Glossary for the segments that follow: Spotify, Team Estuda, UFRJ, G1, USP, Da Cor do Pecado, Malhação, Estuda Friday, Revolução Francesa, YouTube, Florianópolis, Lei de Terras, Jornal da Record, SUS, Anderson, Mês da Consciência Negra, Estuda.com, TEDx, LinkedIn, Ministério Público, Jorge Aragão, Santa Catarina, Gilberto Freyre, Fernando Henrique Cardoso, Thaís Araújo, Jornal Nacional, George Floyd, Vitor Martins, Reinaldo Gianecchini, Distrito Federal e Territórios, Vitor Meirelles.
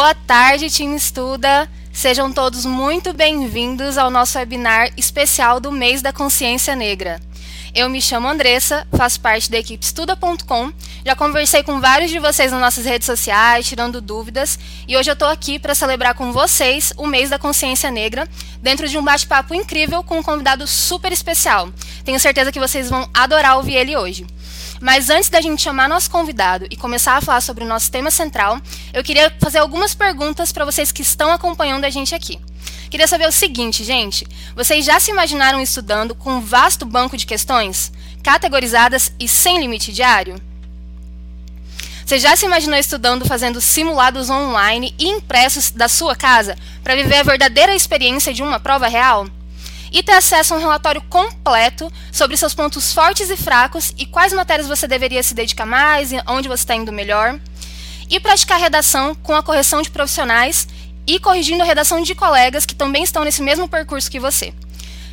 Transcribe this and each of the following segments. Boa tarde, Team Estuda. Sejam todos muito bem-vindos ao nosso webinar especial do Mês da Consciência Negra. Eu me chamo Andressa, faço parte da equipe Estuda.com, já conversei com vários de vocês nas nossas redes sociais, tirando dúvidas, e hoje eu estou aqui para celebrar com vocês o Mês da Consciência Negra, dentro de um bate-papo incrível com um convidado super especial. Tenho certeza que vocês vão adorar ouvir ele hoje. Mas antes da gente chamar nosso convidado e começar a falar sobre o nosso tema central, eu queria fazer algumas perguntas para vocês que estão acompanhando a gente aqui. Queria saber o seguinte, gente, vocês já se imaginaram estudando com um vasto banco de questões, categorizadas e sem limite diário? Você já se imaginou estudando fazendo simulados online e impressos da sua casa para viver a verdadeira experiência de uma prova real? E ter acesso a um relatório completo sobre seus pontos fortes e fracos e quais matérias você deveria se dedicar mais e onde você está indo melhor. E praticar redação com a correção de profissionais e corrigindo a redação de colegas que também estão nesse mesmo percurso que você.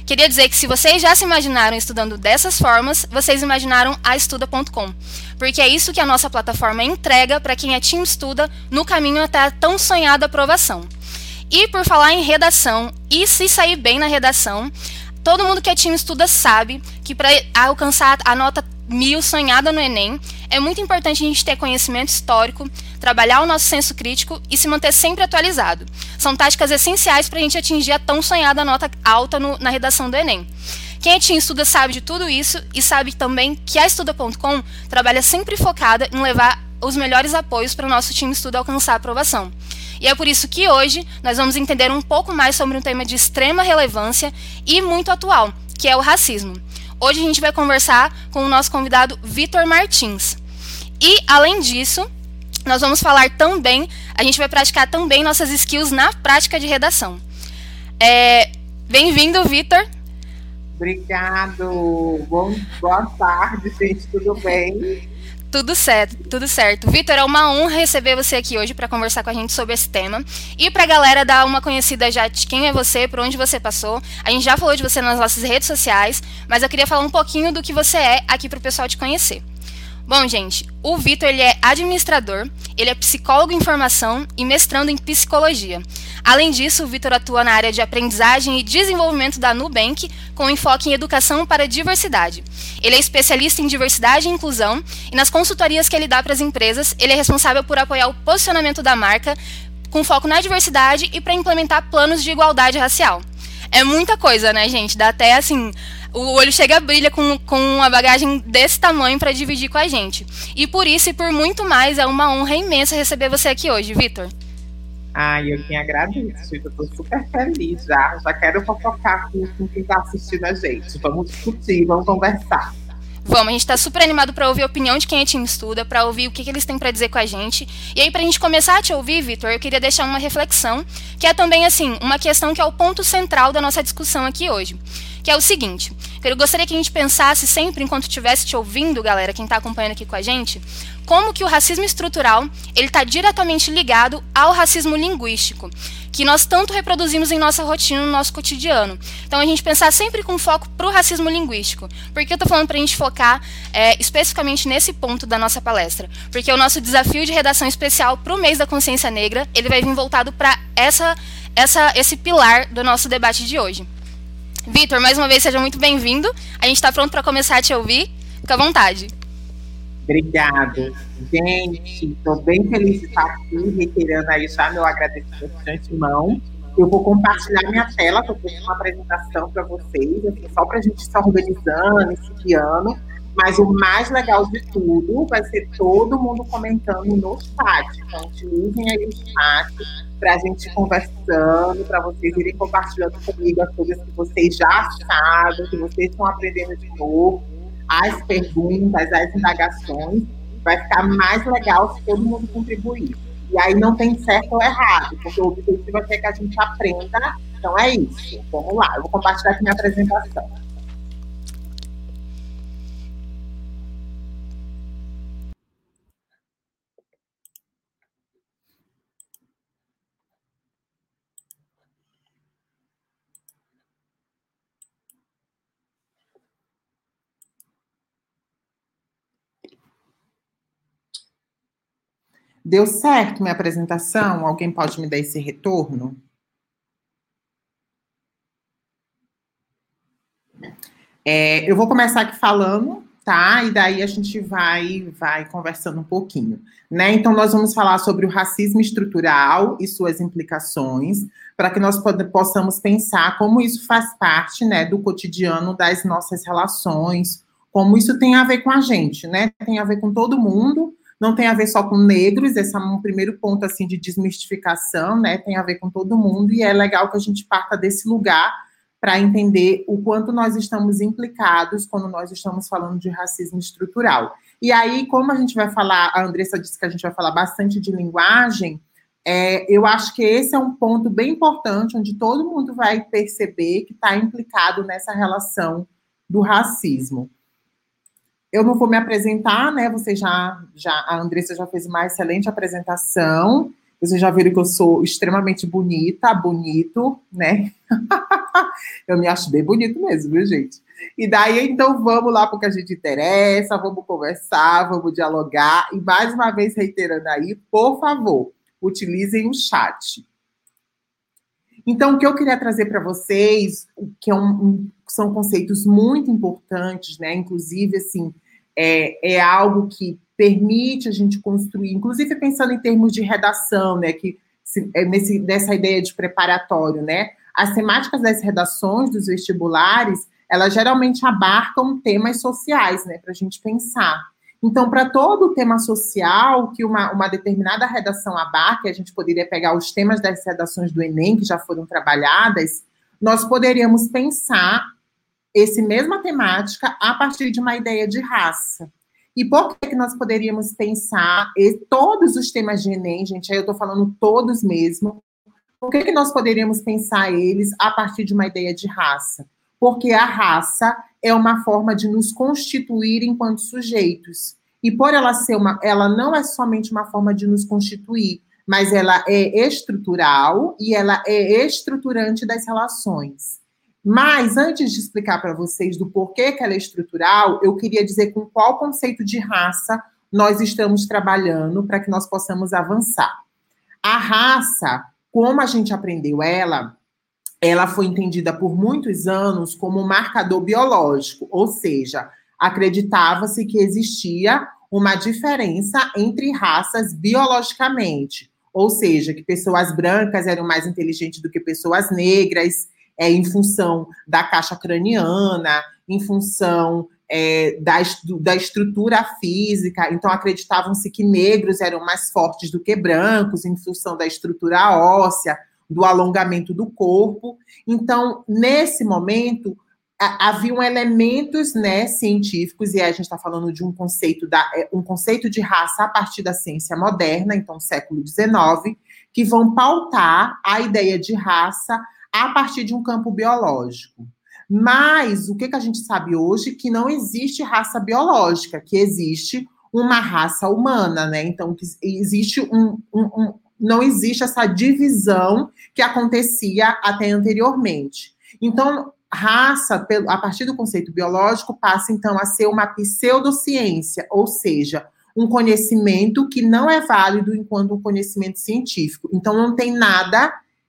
Queria dizer que se vocês já se imaginaram estudando dessas formas, vocês imaginaram a Estuda.com, porque é isso que a nossa plataforma entrega para quem é Team Estuda no caminho até a tão sonhada aprovação. E por falar em redação, e se sair bem na redação, todo mundo que é Team Estuda sabe que para alcançar a nota 1000 sonhada no Enem, é muito importante a gente ter conhecimento histórico, trabalhar o nosso senso crítico e se manter sempre atualizado. São táticas essenciais para a gente atingir a tão sonhada nota alta na redação do Enem. Quem é Team Estuda sabe de tudo isso e sabe também que a Estuda.com trabalha sempre focada em levar os melhores apoios para o nosso Team Estuda alcançar a aprovação. E é por isso que hoje nós vamos entender um pouco mais sobre um tema de extrema relevância e muito atual, que é o racismo. Hoje a gente vai conversar com o nosso convidado Vitor Martins. E, além disso, nós vamos falar também, a gente vai praticar também nossas skills na prática de redação. Bem-vindo, Vitor. Obrigado. Boa tarde, gente. Tudo bem? Tudo certo, tudo certo. Vitor, é uma honra receber você aqui hoje para conversar com a gente sobre esse tema. E para a galera dar uma conhecida já de quem é você, por onde você passou. A gente já falou de você nas nossas redes sociais, mas eu queria falar um pouquinho do que você é aqui para o pessoal te conhecer. Bom, gente, o Vitor ele é administrador, ele é psicólogo em formação e mestrando em psicologia. Além disso, o Vitor atua na área de aprendizagem e desenvolvimento da Nubank, com enfoque em educação para a diversidade. Ele é especialista em diversidade e inclusão, e nas consultorias que ele dá para as empresas, ele é responsável por apoiar o posicionamento da marca, com foco na diversidade e para implementar planos de igualdade racial. É muita coisa, né, gente? Dá até, assim, o olho chega a brilha com uma bagagem desse tamanho para dividir com a gente. E por isso e por muito mais, é uma honra imensa receber você aqui hoje, Vitor. Ai, eu que agradeço, eu tô super feliz já. Já quero fofocar com quem tá assistindo a gente. Vamos discutir, vamos conversar. Vamos, a gente tá super animado para ouvir a opinião de quem é Team Estuda, para ouvir o que eles têm para dizer com a gente. E aí, pra gente começar a te ouvir, Vitor, eu queria deixar uma reflexão, que é também, assim, uma questão que é o ponto central da nossa discussão aqui hoje, que é o seguinte, que eu gostaria que a gente pensasse sempre, enquanto estivesse te ouvindo, galera, quem está acompanhando aqui com a gente, como que o racismo estrutural, ele está diretamente ligado ao racismo linguístico, que nós tanto reproduzimos em nossa rotina, no nosso cotidiano. Então, a gente pensar sempre com foco para o racismo linguístico. Por que eu estou falando para a gente focar especificamente nesse ponto da nossa palestra? Porque o nosso desafio de redação especial para o Mês da Consciência Negra, ele vai vir voltado para esse pilar do nosso debate de hoje. Vitor, mais uma vez, seja muito bem-vindo. A gente está pronto para começar a te ouvir. Fica à vontade. Obrigado. Gente, estou bem feliz de estar aqui, reiterando aí já meu agradecimento de antemão. Eu vou compartilhar minha tela, estou fazendo uma apresentação para vocês, assim, só para a gente estar organizando esse ano. Mas o mais legal de tudo vai ser todo mundo comentando no chat. Então, utilizem aí o chat para a gente conversando, para vocês irem compartilhando comigo as coisas que vocês já sabem, que vocês estão aprendendo de novo, as perguntas, as indagações. Vai ficar mais legal se todo mundo contribuir. E aí não tem certo ou errado, porque o objetivo é que a gente aprenda. Então é isso. Vamos lá, eu vou compartilhar aqui minha apresentação. Deu certo minha apresentação? Alguém pode me dar esse retorno? Eu vou começar aqui falando, tá? E daí a gente vai conversando um pouquinho, né? Então, nós vamos falar sobre o racismo estrutural e suas implicações, para que nós possamos pensar como isso faz parte, né, do cotidiano das nossas relações, como isso tem a ver com a gente, né? Tem a ver com todo mundo, não tem a ver só com negros, esse é um primeiro ponto, assim, de desmistificação, né? Tem a ver com todo mundo e é legal que a gente parta desse lugar para entender o quanto nós estamos implicados quando nós estamos falando de racismo estrutural. E aí, como a gente vai falar, a Andressa disse que a gente vai falar bastante de linguagem, eu acho que esse é um ponto bem importante, onde todo mundo vai perceber que está implicado nessa relação do racismo. Eu não vou me apresentar, né? Você a Andressa já fez uma excelente apresentação. Vocês já viram que eu sou extremamente bonito, né? Eu me acho bem bonito mesmo, viu, gente? E daí, então, vamos lá porque a gente interessa, vamos conversar, vamos dialogar. E, mais uma vez, reiterando aí, por favor, utilizem o chat. Então, o que eu queria trazer para vocês, que são conceitos muito importantes, né? Inclusive, assim, é algo que permite a gente construir, inclusive pensando em termos de redação, né, que nessa ideia de preparatório, né, as temáticas das redações dos vestibulares, elas geralmente abarcam temas sociais, né, para a gente pensar. Então, para todo tema social que uma determinada redação abarca, a gente poderia pegar os temas das redações do Enem, que já foram trabalhadas, nós poderíamos pensar essa mesma temática a partir de uma ideia de raça. E por que nós poderíamos pensar todos os temas de Enem, gente, aí eu estou falando todos mesmo, por que nós poderíamos pensar eles a partir de uma ideia de raça? Porque a raça é uma forma de nos constituir enquanto sujeitos. E por ela ser ela não é somente uma forma de nos constituir, mas ela é estrutural e ela é estruturante das relações. Mas, antes de explicar para vocês do porquê que ela é estrutural, eu queria dizer com qual conceito de raça nós estamos trabalhando para que nós possamos avançar. A raça, como a gente aprendeu ela foi entendida por muitos anos como um marcador biológico, ou seja, acreditava-se que existia uma diferença entre raças biologicamente, ou seja, que pessoas brancas eram mais inteligentes do que pessoas negras, em função da caixa craniana, em função da estrutura física. Então, acreditavam-se que negros eram mais fortes do que brancos, em função da estrutura óssea, do alongamento do corpo. Então, nesse momento, haviam elementos, né, científicos, e aí a gente está falando de um conceito de raça a partir da ciência moderna, então, século XIX, que vão pautar a ideia de raça a partir de um campo biológico. Mas o que a gente sabe hoje? Que não existe raça biológica, que existe uma raça humana, né? Então, que existe não existe essa divisão que acontecia até anteriormente. Então, raça, a partir do conceito biológico, passa, então, a ser uma pseudociência, ou seja, um conhecimento que não é válido enquanto um conhecimento científico. Então,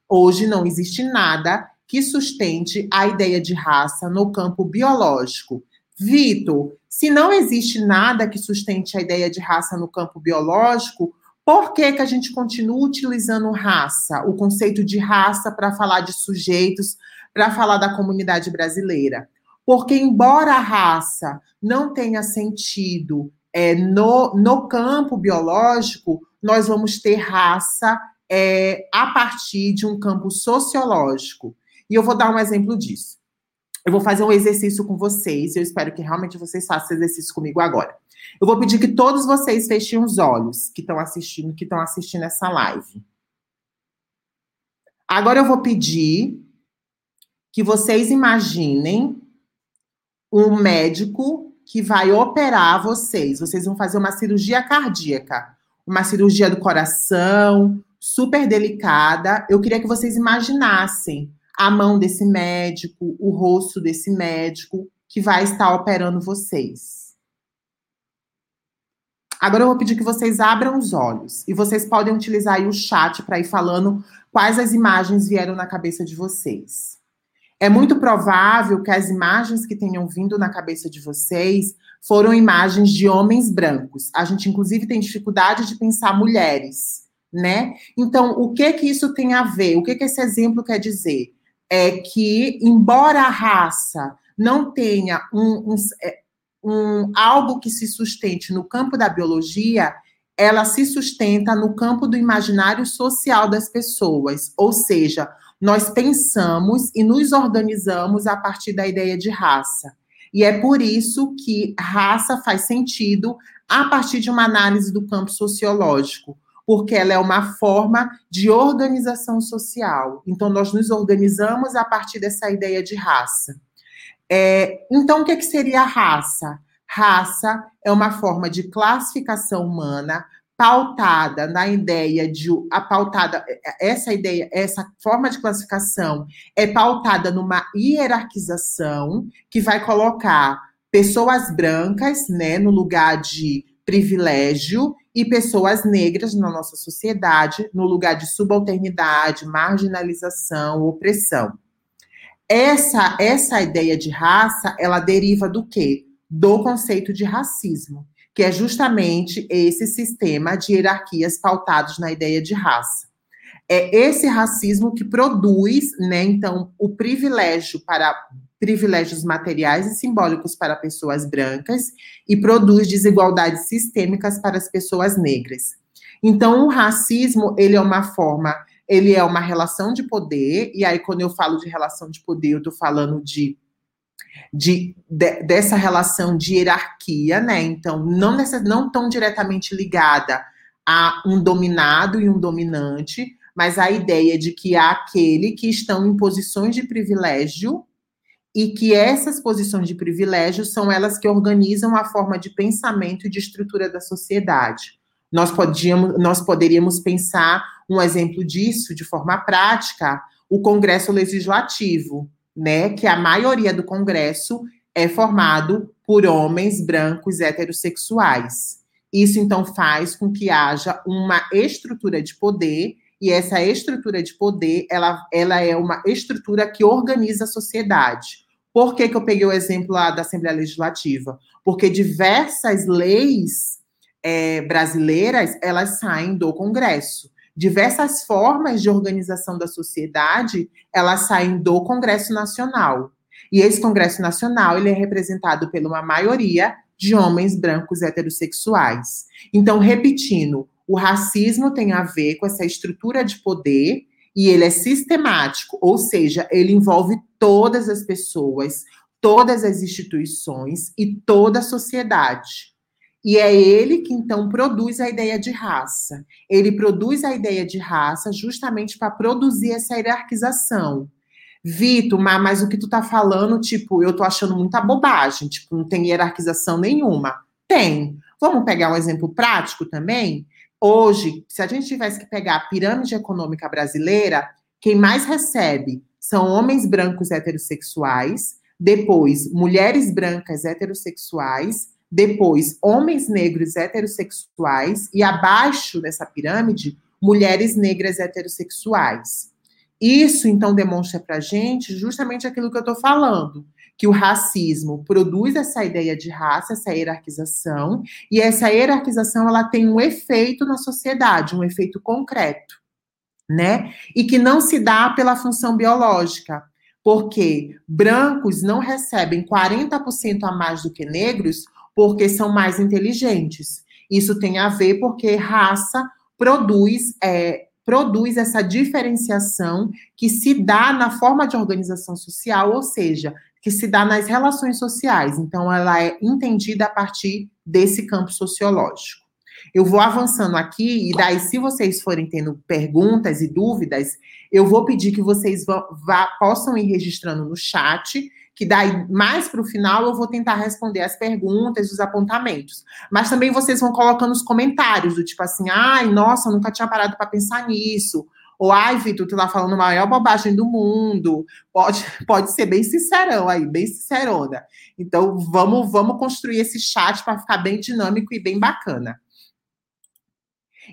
hoje não existe nada que sustente a ideia de raça no campo biológico. Vitor, se não existe nada que sustente a ideia de raça no campo biológico, por que a gente continua utilizando raça, o conceito de raça, para falar de sujeitos, para falar da comunidade brasileira? Porque, embora a raça não tenha sentido no campo biológico, nós vamos ter raça a partir de um campo sociológico. E eu vou dar um exemplo disso. Eu vou fazer um exercício com vocês, eu espero que realmente vocês façam esse exercício comigo agora. Eu vou pedir que todos vocês fechem os olhos que estão assistindo essa live. Agora eu vou pedir que vocês imaginem um médico que vai operar vocês. Vocês vão fazer uma cirurgia cardíaca, uma cirurgia do coração, super delicada. Eu queria que vocês imaginassem a mão desse médico, o rosto desse médico que vai estar operando vocês. Agora eu vou pedir que vocês abram os olhos e vocês podem utilizar aí o chat para ir falando quais as imagens vieram na cabeça de vocês. É muito provável que as imagens que tenham vindo na cabeça de vocês foram imagens de homens brancos. A gente, inclusive, tem dificuldade de pensar mulheres, né? Então, o que que isso tem a ver? O que que esse exemplo quer dizer? É que, embora a raça não tenha algo que se sustente no campo da biologia, ela se sustenta no campo do imaginário social das pessoas, ou seja, nós pensamos e nos organizamos a partir da ideia de raça. E é por isso que raça faz sentido a partir de uma análise do campo sociológico, porque ela é uma forma de organização social. Então, nós nos organizamos a partir dessa ideia de raça. Então, o que seria a raça? Raça é uma forma de classificação humana pautada na ideia de... Essa forma de classificação é pautada numa hierarquização que vai colocar pessoas brancas, né, no lugar de privilégio e pessoas negras na nossa sociedade no lugar de subalternidade, marginalização, opressão. Essa ideia de raça, ela deriva do quê? Do conceito de racismo, que é justamente esse sistema de hierarquias pautados na ideia de raça. É esse racismo que produz, né, então, o privilégio para privilégios materiais e simbólicos para pessoas brancas e produz desigualdades sistêmicas para as pessoas negras. Então, o racismo, ele é uma relação de poder, e aí quando eu falo de relação de poder, eu estou falando dessa relação de hierarquia, né? Então, não tão diretamente ligada a um dominado e um dominante, mas a ideia de que há aquele que estão em posições de privilégio e que essas posições de privilégio são elas que organizam a forma de pensamento e de estrutura da sociedade. Nós poderíamos pensar um exemplo disso de forma prática, o Congresso Legislativo, né, que a maioria do Congresso é formado por homens brancos heterossexuais. Isso, então, faz com que haja uma estrutura de poder, e essa estrutura de poder, ela é uma estrutura que organiza a sociedade. Por que que eu peguei o exemplo lá da Assembleia Legislativa? Porque diversas leis brasileiras, elas saem do Congresso. Diversas formas de organização da sociedade, elas saem do Congresso Nacional. E esse Congresso Nacional, ele é representado por uma maioria de homens brancos heterossexuais. Então, repetindo, o racismo tem a ver com essa estrutura de poder e ele é sistemático, ou seja, ele envolve todas as pessoas, todas as instituições e toda a sociedade. E é ele que, então, produz a ideia de raça. Ele produz a ideia de raça justamente para produzir essa hierarquização. Vitor, mas o que tu tá falando, tipo, eu tô achando muita bobagem, tipo, não tem hierarquização nenhuma. Tem. Vamos pegar um exemplo prático também? Hoje, se a gente tivesse que pegar a pirâmide econômica brasileira, quem mais recebe são homens brancos heterossexuais, depois mulheres brancas heterossexuais, depois, homens negros heterossexuais e, abaixo dessa pirâmide, mulheres negras heterossexuais. Isso, então, demonstra para a gente justamente aquilo que eu estou falando, que o racismo produz essa ideia de raça, essa hierarquização, e essa hierarquização ela tem um efeito na sociedade, um efeito concreto, né? E que não se dá pela função biológica, porque brancos não recebem 40% a mais do que negros, porque são mais inteligentes. Isso tem a ver porque raça produz essa diferenciação que se dá na forma de organização social, ou seja, que se dá nas relações sociais. Então, ela é entendida a partir desse campo sociológico. Eu vou avançando aqui, e daí, se vocês forem tendo perguntas e dúvidas, eu vou pedir que vocês possam ir registrando no chat, que daí, mais para o final, eu vou tentar responder as perguntas, os apontamentos. Mas também vocês vão colocando os comentários, do tipo assim, ai, nossa, eu nunca tinha parado para pensar nisso. Ou, ai, Vitor, tu tá falando a maior bobagem do mundo. Pode ser bem sincerão aí, bem sincerona. Então, vamos construir esse chat para ficar bem dinâmico e bem bacana.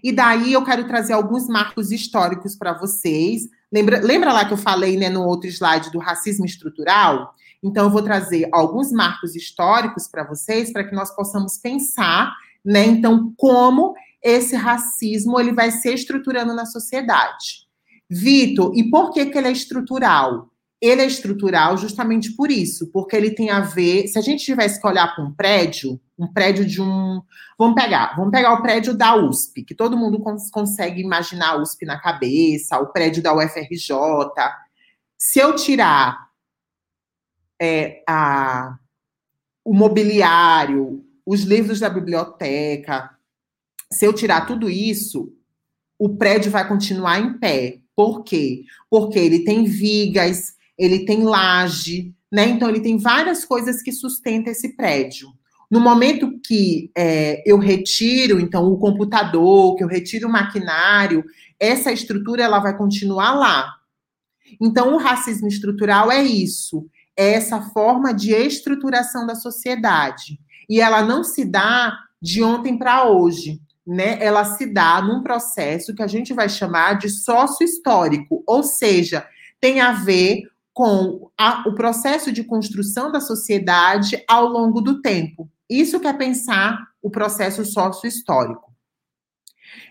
E daí eu quero trazer alguns marcos históricos para vocês. Lembra lá que eu falei, né, no outro slide do racismo estrutural? Então eu vou trazer alguns marcos históricos para vocês, para que nós possamos pensar, né, então, como esse racismo ele vai se estruturando na sociedade. Vitor, e por que que ele é estrutural? Ele é estrutural justamente por isso, porque ele tem a ver... Se a gente tivesse que olhar para um prédio de um... Vamos pegar o prédio da USP, que todo mundo consegue imaginar a USP na cabeça, o prédio da UFRJ. Se eu tirar o mobiliário, os livros da biblioteca, se eu tirar tudo isso, o prédio vai continuar em pé. Por quê? Porque ele tem vigas, ele tem laje, né? Então, ele tem várias coisas que sustentam esse prédio. No momento que eu retiro, então, o computador, que eu retiro o maquinário, essa estrutura, ela vai continuar lá. Então, o racismo estrutural é isso, é essa forma de estruturação da sociedade. E ela não se dá de ontem para hoje, né? Ela se dá num processo que a gente vai chamar de sócio-histórico, ou seja, tem a ver com o processo de construção da sociedade ao longo do tempo. Isso que é pensar o processo sócio-histórico.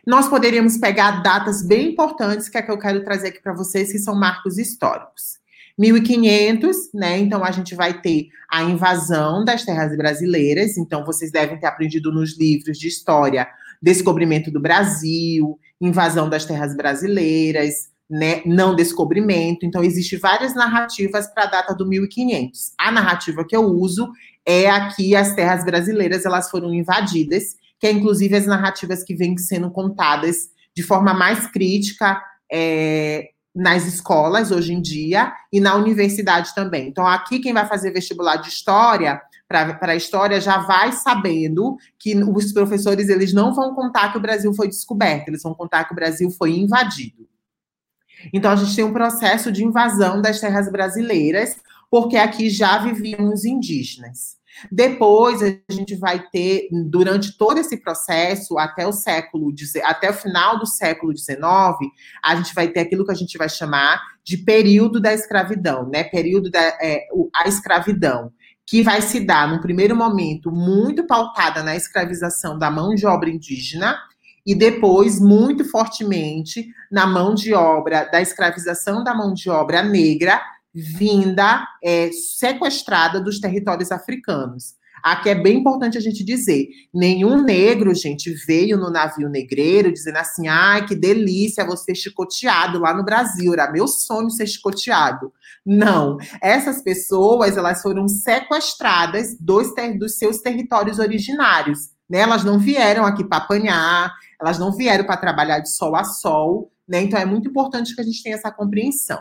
Nós poderíamos pegar datas bem importantes, que é que eu quero trazer aqui para vocês, que são marcos históricos. 1500, né? Então, a gente vai ter a invasão das terras brasileiras. Então, vocês devem ter aprendido nos livros de história, descobrimento do Brasil, invasão das terras brasileiras, né? Não descobrimento. Então, existem várias narrativas para a data do 1500. A narrativa que eu uso é a que as terras brasileiras elas foram invadidas, que é, inclusive, as narrativas que vêm sendo contadas de forma mais crítica, nas escolas hoje em dia e na universidade também. Então, aqui quem vai fazer vestibular de história, para a história, já vai sabendo que os professores eles não vão contar que o Brasil foi descoberto, eles vão contar que o Brasil foi invadido. Então, a gente tem um processo de invasão das terras brasileiras, porque aqui já viviam os indígenas. Depois, a gente vai ter, durante todo esse processo, até o final do século XIX, a gente vai ter aquilo que a gente vai chamar de período da escravidão, né? Período da escravidão, que vai se dar, num primeiro momento, muito pautada na escravização da mão de obra indígena, e depois, muito fortemente, na mão de obra, da escravização da mão de obra negra, vinda, sequestrada dos territórios africanos. Aqui é bem importante a gente dizer, nenhum negro, gente, veio no navio negreiro dizendo assim, ai, que delícia, vou ser chicoteado lá no Brasil, era meu sonho ser chicoteado. Não, essas pessoas, elas foram sequestradas dos seus territórios originários, né? Elas não vieram aqui para apanhar, elas não vieram para trabalhar de sol a sol, né? Então é muito importante que a gente tenha essa compreensão.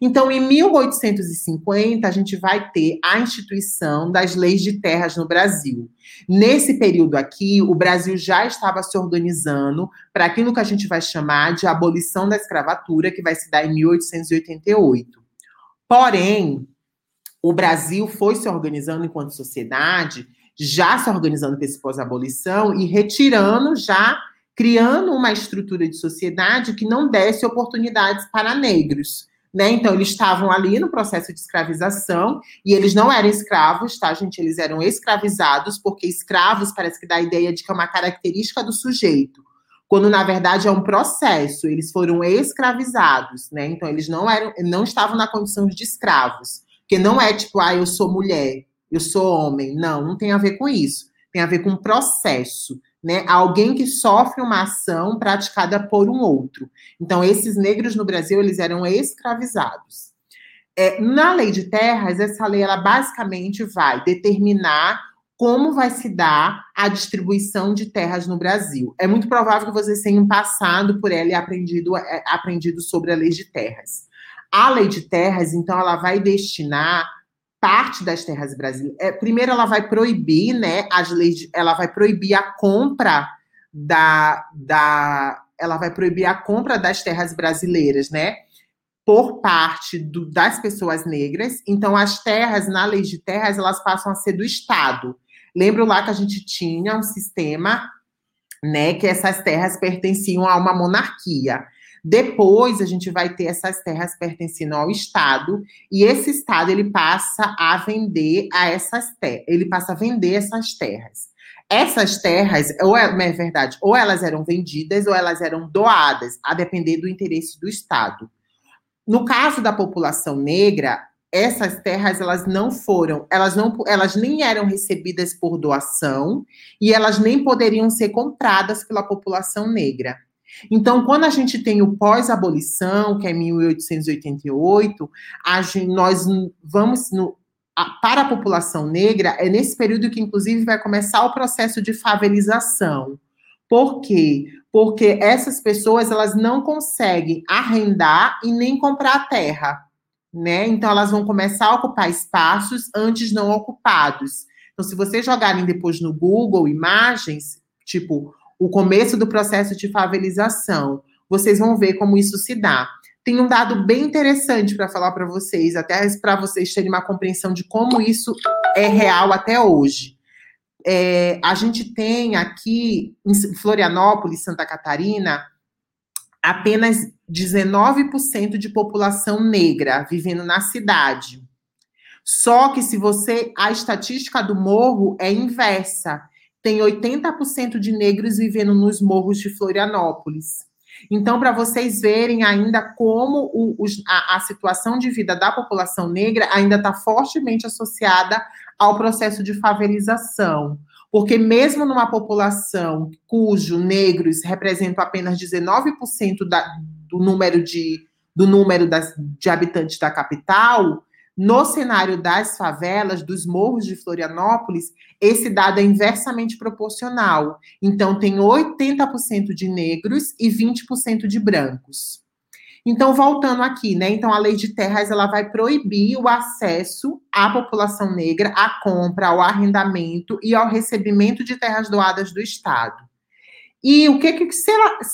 Então, em 1850, a gente vai ter a instituição das leis de terras no Brasil. Nesse período aqui, o Brasil já estava se organizando para aquilo que a gente vai chamar de abolição da escravatura, que vai se dar em 1888. Porém, o Brasil foi se organizando enquanto sociedade, já se organizando para esse pós-abolição e retirando já, criando uma estrutura de sociedade que não desse oportunidades para negros. Né? Então, eles estavam ali no processo de escravização e eles não eram escravos, tá, gente? Eles eram escravizados, porque escravos parece que dá a ideia de que é uma característica do sujeito, quando, na verdade, é um processo. Eles foram escravizados, né? Então, eles não estavam na condição de escravos, porque não é tipo, ah, eu sou mulher, eu sou homem. Não, não tem a ver com isso. Tem a ver com um processo. Né, alguém que sofre uma ação praticada por um outro. Então, esses negros no Brasil, eles eram escravizados. Na Lei de Terras, essa lei, ela basicamente vai determinar como vai se dar a distribuição de terras no Brasil. É muito provável que vocês tenham passado por ela e aprendido sobre a Lei de Terras. A Lei de Terras, então, ela vai destinar parte das terras brasileiras. Primeiro, ela vai proibir, né, ela vai proibir a compra ela vai proibir a compra das terras brasileiras, né, por parte das pessoas negras. Então, as terras, na Lei de Terras, elas passam a ser do Estado. Lembro lá que a gente tinha um sistema né, que essas terras pertenciam a uma monarquia. Depois, a gente vai ter essas terras pertencendo ao Estado, e esse Estado, ele passa a vender a essas terras, ele passa a vender essas terras. Essas terras, ou é verdade, ou elas eram vendidas, ou elas eram doadas, a depender do interesse do Estado. No caso da população negra, essas terras, elas não foram, elas nem eram recebidas por doação, e elas nem poderiam ser compradas pela população negra. Então, quando a gente tem o pós-abolição, que é 1888, nós vamos, para a população negra, é nesse período que, inclusive, vai começar o processo de favelização. Por quê? Porque essas pessoas, elas não conseguem arrendar e nem comprar a terra, né? Então, elas vão começar a ocupar espaços antes não ocupados. Então, se vocês jogarem depois no Google imagens, tipo... o começo do processo de favelização. Vocês vão ver como isso se dá. Tem um dado bem interessante para falar para vocês, até para vocês terem uma compreensão de como isso é real até hoje. A gente tem aqui, em Florianópolis, Santa Catarina, apenas 19% de população negra vivendo na cidade. Só que se você... a estatística do morro é inversa. Tem 80% de negros vivendo nos morros de Florianópolis. Então, para vocês verem ainda como a situação de vida da população negra ainda está fortemente associada ao processo de favelização. Porque mesmo numa população cujo negros representam apenas 19% do número de habitantes da capital... no cenário das favelas, dos morros de Florianópolis, esse dado é inversamente proporcional. Então, tem 80% de negros e 20% de brancos. Então, voltando aqui, né? Então, a Lei de Terras, ela vai proibir o acesso à população negra, à compra, ao arrendamento e ao recebimento de terras doadas do Estado. E o que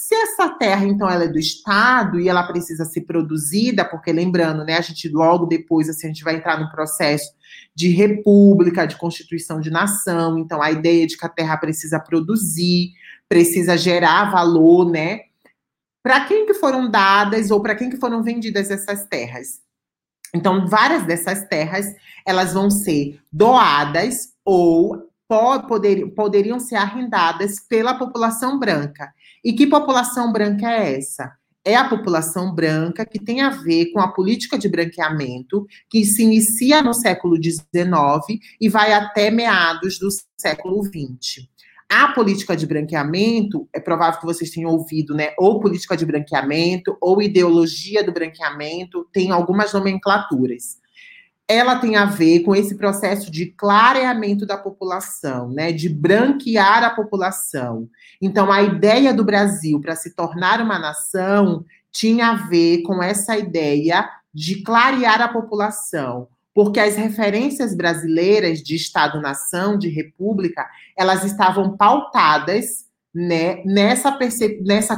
se essa terra, então, ela é do Estado e ela precisa ser produzida, porque, lembrando, né, a gente logo depois, assim, a gente vai entrar no processo de república, de constituição de nação, então a ideia de que a terra precisa produzir, precisa gerar valor, né? Para quem que foram dadas ou para quem que foram vendidas essas terras? Então, várias dessas terras, elas vão ser doadas ou poderiam ser arrendadas pela população branca. E que população branca é essa? É a população branca que tem a ver com a política de branqueamento que se inicia no século XIX e vai até meados do século XX. A política de branqueamento, é provável que vocês tenham ouvido, né? Ou política de branqueamento, ou ideologia do branqueamento, tem algumas nomenclaturas. Ela tem a ver com esse processo de clareamento da população, né? De branquear a população. Então, a ideia do Brasil para se tornar uma nação tinha a ver com essa ideia de clarear a população, porque as referências brasileiras de Estado-nação, de república, elas estavam pautadas, né, nessa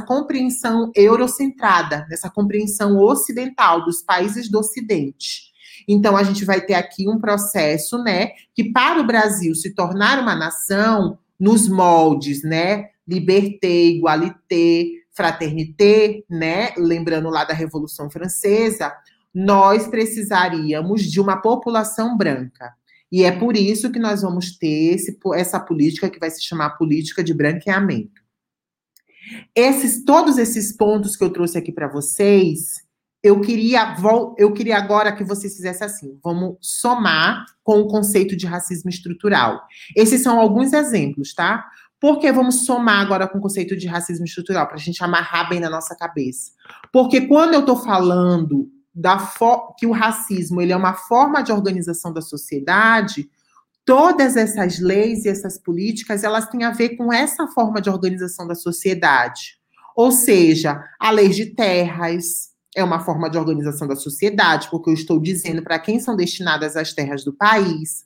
compreensão eurocentrada, nessa compreensão ocidental dos países do Ocidente. Então, a gente vai ter aqui um processo, né, que para o Brasil se tornar uma nação, nos moldes, né, liberté, igualité, fraternité, né, lembrando lá da Revolução Francesa, nós precisaríamos de uma população branca. E é por isso que nós vamos ter essa política que vai se chamar política de branqueamento. Todos esses pontos que eu trouxe aqui para vocês... Eu queria agora que vocês fizessem assim, vamos somar com o conceito de racismo estrutural. Esses são alguns exemplos, tá? Porque vamos somar agora com o conceito de racismo estrutural, para a gente amarrar bem na nossa cabeça. Porque quando eu estou falando que o racismo ele é uma forma de organização da sociedade, todas essas leis e essas políticas, elas têm a ver com essa forma de organização da sociedade. Ou seja, a lei de terras... é uma forma de organização da sociedade, porque eu estou dizendo para quem são destinadas as terras do país.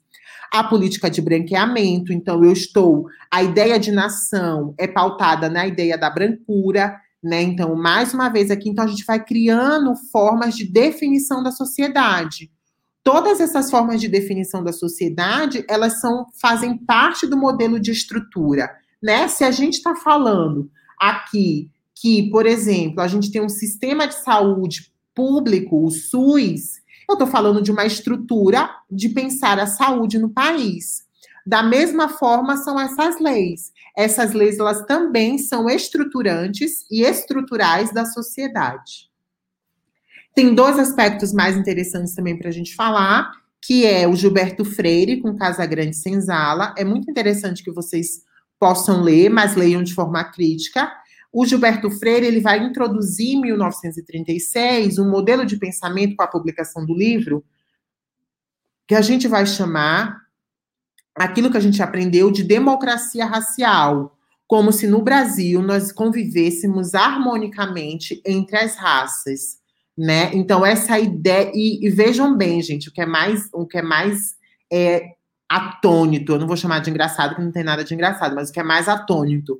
A política de branqueamento, então a ideia de nação é pautada na ideia da brancura, né? Então, mais uma vez aqui, então a gente vai criando formas de definição da sociedade. Todas essas formas de definição da sociedade, elas fazem parte do modelo de estrutura, né? Se a gente está falando aqui que, por exemplo, a gente tem um sistema de saúde público, o SUS, eu estou falando de uma estrutura de pensar a saúde no país. Da mesma forma, são essas leis. Essas leis, elas também são estruturantes e estruturais da sociedade. Tem dois aspectos mais interessantes também para a gente falar, que é o Gilberto Freyre com Casa Grande Senzala. É muito interessante que vocês possam ler, mas leiam de forma crítica. O Gilberto Freyre, ele vai introduzir, em 1936, um modelo de pensamento com a publicação do livro, que a gente vai chamar aquilo que a gente aprendeu de democracia racial, como se no Brasil nós convivêssemos harmonicamente entre as raças, né? Então, essa ideia... E vejam bem, gente, o que é mais atônito, eu não vou chamar de engraçado, porque não tem nada de engraçado, mas o que é mais atônito...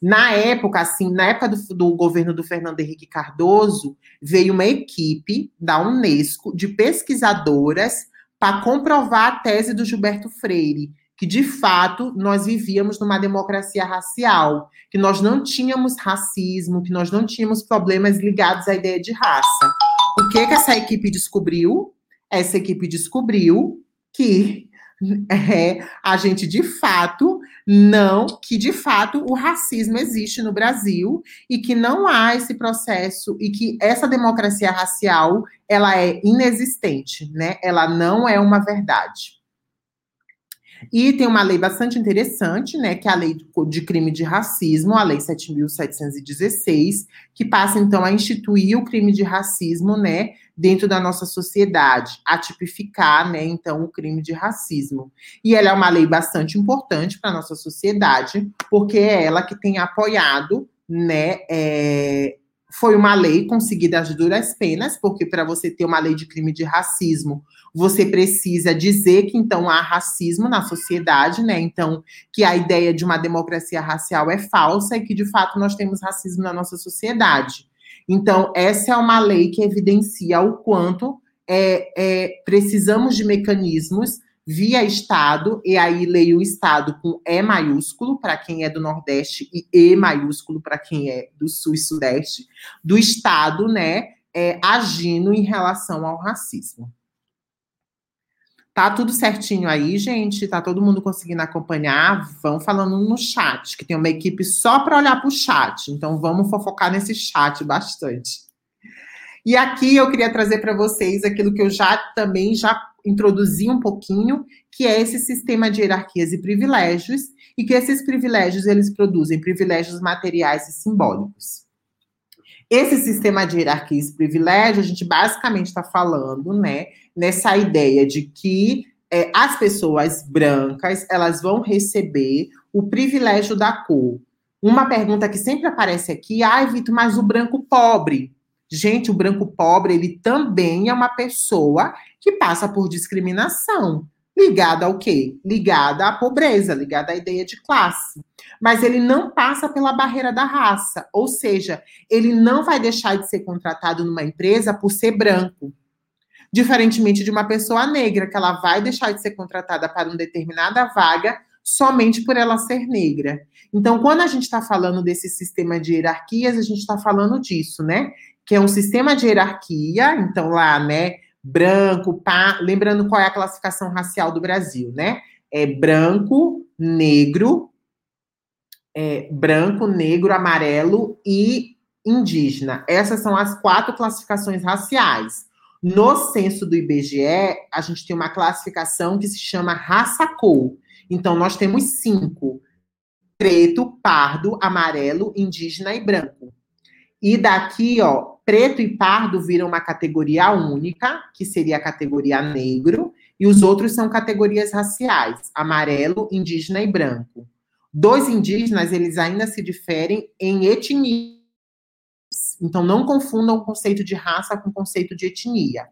Na época do governo do Fernando Henrique Cardoso, veio uma equipe da Unesco de pesquisadoras para comprovar a tese do Gilberto Freyre, que, de fato, nós vivíamos numa democracia racial, que nós não tínhamos racismo, que nós não tínhamos problemas ligados à ideia de raça. O que essa equipe descobriu? Essa equipe descobriu que... que de fato o racismo existe no Brasil e que não há esse processo e que essa democracia racial, ela é inexistente, né? Ela não é uma verdade. E tem uma lei bastante interessante, né, que é a Lei de Crime de Racismo, a Lei 7.716, que passa, então, a instituir o crime de racismo, né, dentro da nossa sociedade, a tipificar, né, então, o crime de racismo. E ela é uma lei bastante importante para a nossa sociedade, porque é ela que tem apoiado, né, foi uma lei conseguida às duras penas, porque para você ter uma lei de crime de racismo, você precisa dizer que, então, há racismo na sociedade, né? Então, que a ideia de uma democracia racial é falsa e que, de fato, nós temos racismo na nossa sociedade. Então, essa é uma lei que evidencia o quanto precisamos de mecanismos via Estado, e aí leio o Estado com E maiúsculo para quem é do Nordeste e E maiúsculo para quem é do Sul e Sudeste, do Estado, né, agindo em relação ao racismo. Tá tudo certinho aí, gente? Tá todo mundo conseguindo acompanhar? Vão falando no chat, que tem uma equipe só para olhar para o chat, então vamos fofocar nesse chat bastante. E aqui eu queria trazer para vocês aquilo que eu já introduzi um pouquinho, que é esse sistema de hierarquias e privilégios, e que esses privilégios, eles produzem privilégios materiais e simbólicos. Esse sistema de hierarquias e privilégios, a gente basicamente está falando, né, nessa ideia de que as pessoas brancas, elas vão receber o privilégio da cor. Uma pergunta que sempre aparece aqui, Vitor, mas o branco pobre... Gente, o branco pobre, ele também é uma pessoa que passa por discriminação. Ligada ao quê? Ligada à pobreza, ligada à ideia de classe. Mas ele não passa pela barreira da raça. Ou seja, ele não vai deixar de ser contratado numa empresa por ser branco. Diferentemente de uma pessoa negra, que ela vai deixar de ser contratada para uma determinada vaga somente por ela ser negra. Então, quando a gente está falando desse sistema de hierarquias, a gente está falando disso, né? Que é um sistema de hierarquia, então lá, né, branco, lembrando qual é a classificação racial do Brasil, né? É branco, negro, amarelo e indígena. Essas são as 4 classificações raciais. No censo do IBGE, a gente tem uma classificação que se chama raça-cor. Então, nós temos 5. Preto, pardo, amarelo, indígena e branco. E daqui, ó, preto e pardo viram uma categoria única, que seria a categoria negro, e os outros são categorias raciais, amarelo, indígena e branco. 2 indígenas, eles ainda se diferem em etnias. Então, não confundam o conceito de raça com o conceito de etnia.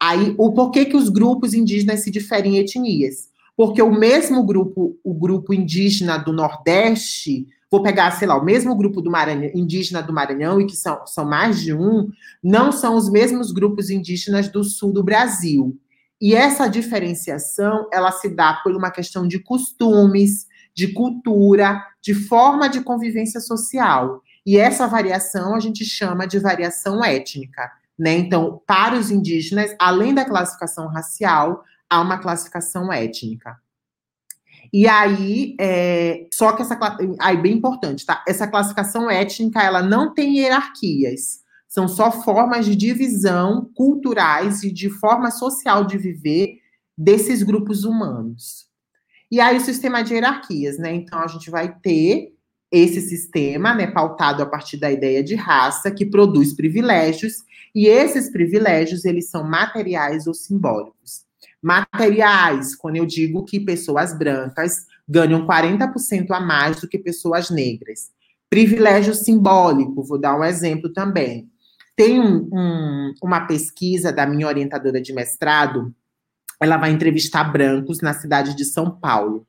Aí, o porquê que os grupos indígenas se diferem em etnias? Porque o mesmo grupo, o grupo indígena do Nordeste... Vou pegar, sei lá, o mesmo grupo do Maranhão, indígena do Maranhão, e que são mais de um, não são os mesmos grupos indígenas do sul do Brasil. E essa diferenciação, ela se dá por uma questão de costumes, de cultura, de forma de convivência social. E essa variação a gente chama de variação étnica, né? Então, para os indígenas, além da classificação racial, há uma classificação étnica. E aí, só que essa... Aí, bem importante, tá? Essa classificação étnica, ela não tem hierarquias. São só formas de divisão culturais e de forma social de viver desses grupos humanos. E aí, o sistema de hierarquias, né? Então, a gente vai ter esse sistema, né, pautado a partir da ideia de raça, que produz privilégios, e esses privilégios, eles são materiais ou simbólicos. Materiais, quando eu digo que pessoas brancas ganham 40% a mais do que pessoas negras. Privilégio simbólico, vou dar um exemplo também. Tem uma pesquisa da minha orientadora de mestrado, ela vai entrevistar brancos na cidade de São Paulo.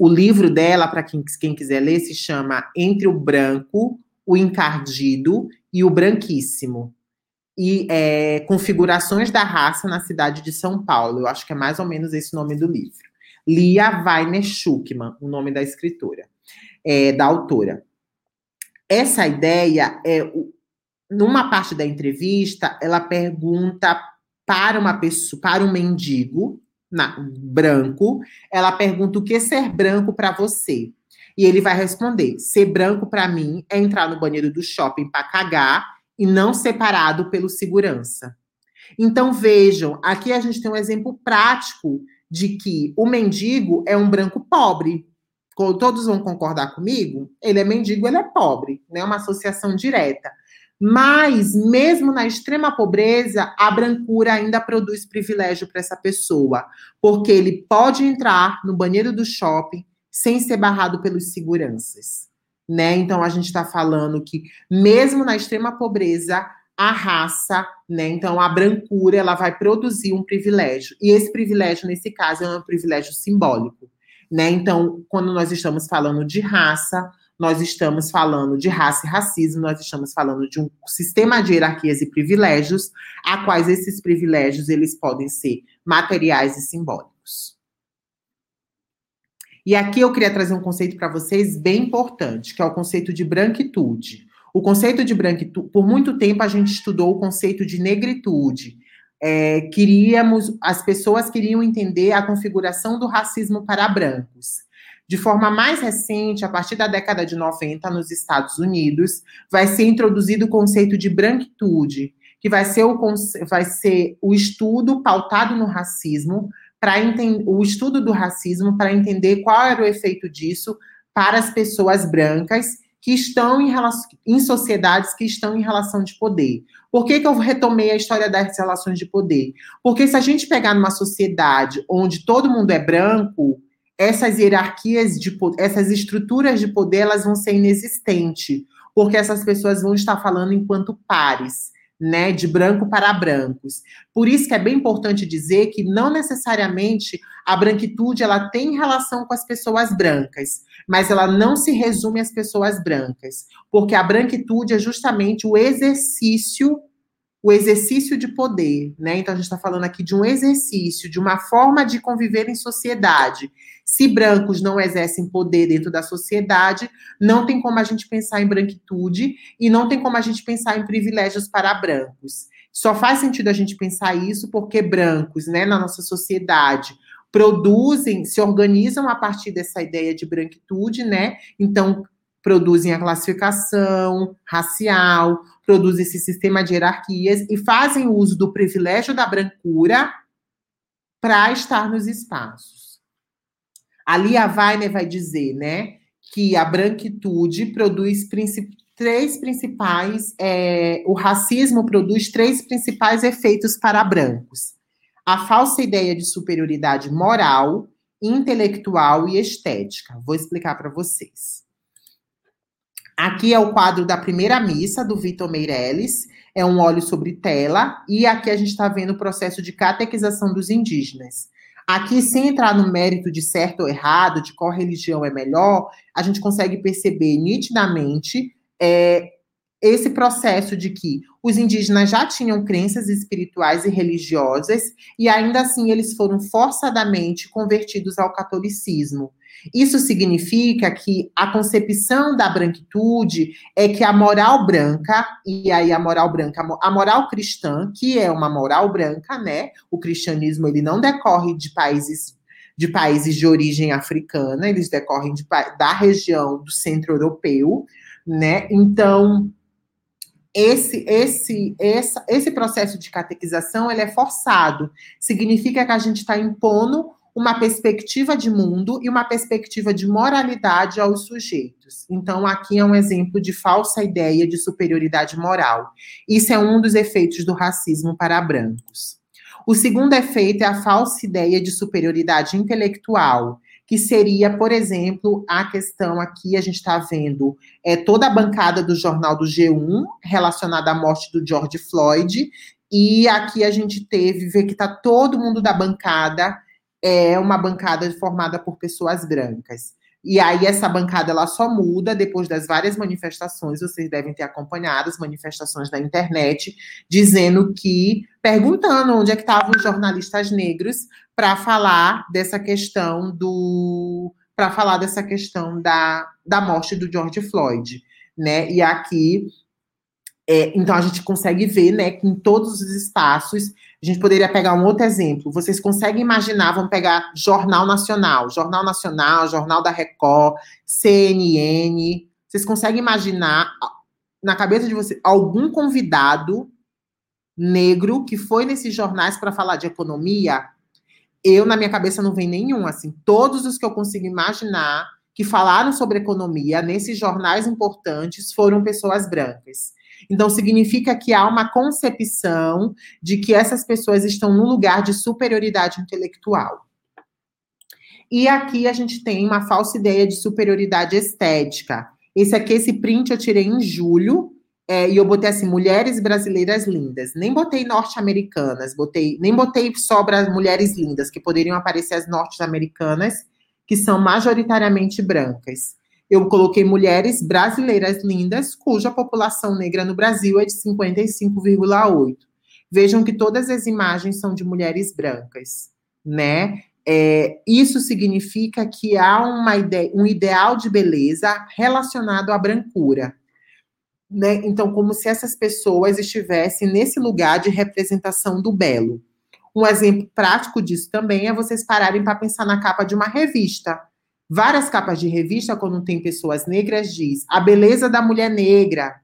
O livro dela, para quem quiser ler, se chama Entre o Branco, o Encardido e o Branquíssimo. E Configurações da Raça na Cidade de São Paulo. Eu acho que é mais ou menos esse nome do livro. Lia Vainer Schucman, o nome da escritora, da autora. Essa ideia, numa parte da entrevista, ela pergunta para uma pessoa, para um mendigo, branco, ela pergunta o que é ser branco para você. E ele vai responder: ser branco para mim é entrar no banheiro do shopping para cagar e não separado pelo segurança. Então vejam, aqui a gente tem um exemplo prático de que o mendigo é um branco pobre. Todos vão concordar comigo? Ele é mendigo, ele é pobre, né? Uma associação direta. Mas, mesmo na extrema pobreza, a brancura ainda produz privilégio para essa pessoa, porque ele pode entrar no banheiro do shopping sem ser barrado pelos seguranças, né? Então, a gente está falando que, mesmo na extrema pobreza, a raça, né? Então, a brancura, ela vai produzir um privilégio. E esse privilégio, nesse caso, é um privilégio simbólico, né? Então, quando nós estamos falando de raça, nós estamos falando de raça e racismo, nós estamos falando de um sistema de hierarquias e privilégios, a quais esses privilégios, eles podem ser materiais e simbólicos. E aqui eu queria trazer um conceito para vocês bem importante, que é o conceito de branquitude. O conceito de branquitude, por muito tempo a gente estudou o conceito de negritude. As pessoas queriam entender a configuração do racismo para brancos. De forma mais recente, a partir da década de 90, nos Estados Unidos, vai ser introduzido o conceito de branquitude, que vai ser o estudo pautado no racismo, o estudo do racismo para entender qual era o efeito disso para as pessoas brancas que estão em sociedades que estão em relação de poder. Por que eu retomei a história das relações de poder? Porque se a gente pegar numa sociedade onde todo mundo é branco, essas hierarquias, essas estruturas de poder, elas vão ser inexistentes, porque essas pessoas vão estar falando enquanto pares, né, de branco para brancos. Por isso que é bem importante dizer que não necessariamente a branquitude ela tem relação com as pessoas brancas, mas ela não se resume às pessoas brancas, porque a branquitude é justamente o exercício de poder, né? Então, a gente está falando aqui de um exercício, de uma forma de conviver em sociedade. Se brancos não exercem poder dentro da sociedade, não tem como a gente pensar em branquitude e não tem como a gente pensar em privilégios para brancos. Só faz sentido a gente pensar isso porque brancos, né, na nossa sociedade produzem, se organizam a partir dessa ideia de branquitude, né? Então, produzem a classificação racial, produzem esse sistema de hierarquias e fazem uso do privilégio da brancura para estar nos espaços. A Lia Vainer vai dizer, né, que a branquitude produz o racismo produz três principais efeitos para brancos: a falsa ideia de superioridade moral, intelectual e estética. Vou explicar para vocês. Aqui é o quadro da primeira missa, do Vitor Meirelles, é um óleo sobre tela, e aqui a gente está vendo o processo de catequização dos indígenas. Aqui, sem entrar no mérito de certo ou errado, de qual religião é melhor, a gente consegue perceber nitidamente esse processo de que os indígenas já tinham crenças espirituais e religiosas, e ainda assim eles foram forçadamente convertidos ao catolicismo. Isso significa que a concepção da branquitude é que a moral branca, e aí a moral cristã, que é uma moral branca, né? O cristianismo, ele não decorre de países de origem africana, eles decorrem da região do centro europeu, né? Então, esse processo de catequização, ele é forçado. Significa que a gente está impondo uma perspectiva de mundo e uma perspectiva de moralidade aos sujeitos. Então, aqui é um exemplo de falsa ideia de superioridade moral. Isso é um dos efeitos do racismo para brancos. O segundo efeito é a falsa ideia de superioridade intelectual, que seria, por exemplo, a questão aqui, a gente está vendo toda a bancada do jornal do G1 relacionada à morte do George Floyd, e aqui a gente vê que está todo mundo da bancada, é uma bancada formada por pessoas brancas. E aí essa bancada ela só muda depois das várias manifestações, vocês devem ter acompanhado as manifestações na internet, dizendo que, perguntando onde é que estavam os jornalistas negros para falar dessa questão da morte do George Floyd, né? E aqui então a gente consegue ver, né, que em todos os espaços. A gente poderia pegar um outro exemplo. Vocês conseguem imaginar, vamos pegar Jornal Nacional, Jornal da Record, CNN. Vocês conseguem imaginar, na cabeça de vocês, algum convidado negro que foi nesses jornais para falar de economia? Na minha cabeça, não vem nenhum, assim. Todos os que eu consigo imaginar que falaram sobre economia nesses jornais importantes foram pessoas brancas. Então, significa que há uma concepção de que essas pessoas estão num lugar de superioridade intelectual. E aqui a gente tem uma falsa ideia de superioridade estética. Esse print eu tirei em julho, e eu botei assim, mulheres brasileiras lindas. Nem botei norte-americanas, nem botei só mulheres lindas, que poderiam aparecer as norte-americanas, que são majoritariamente brancas. Eu coloquei mulheres brasileiras lindas, cuja população negra no Brasil é de 55,8. Vejam que todas as imagens são de mulheres brancas, né? Isso significa que há um ideal de beleza relacionado à brancura, né? Então, como se essas pessoas estivessem nesse lugar de representação do belo. Um exemplo prático disso também é vocês pararem para pensar na capa de uma revista. Várias capas de revista, quando tem pessoas negras, diz a beleza da mulher negra,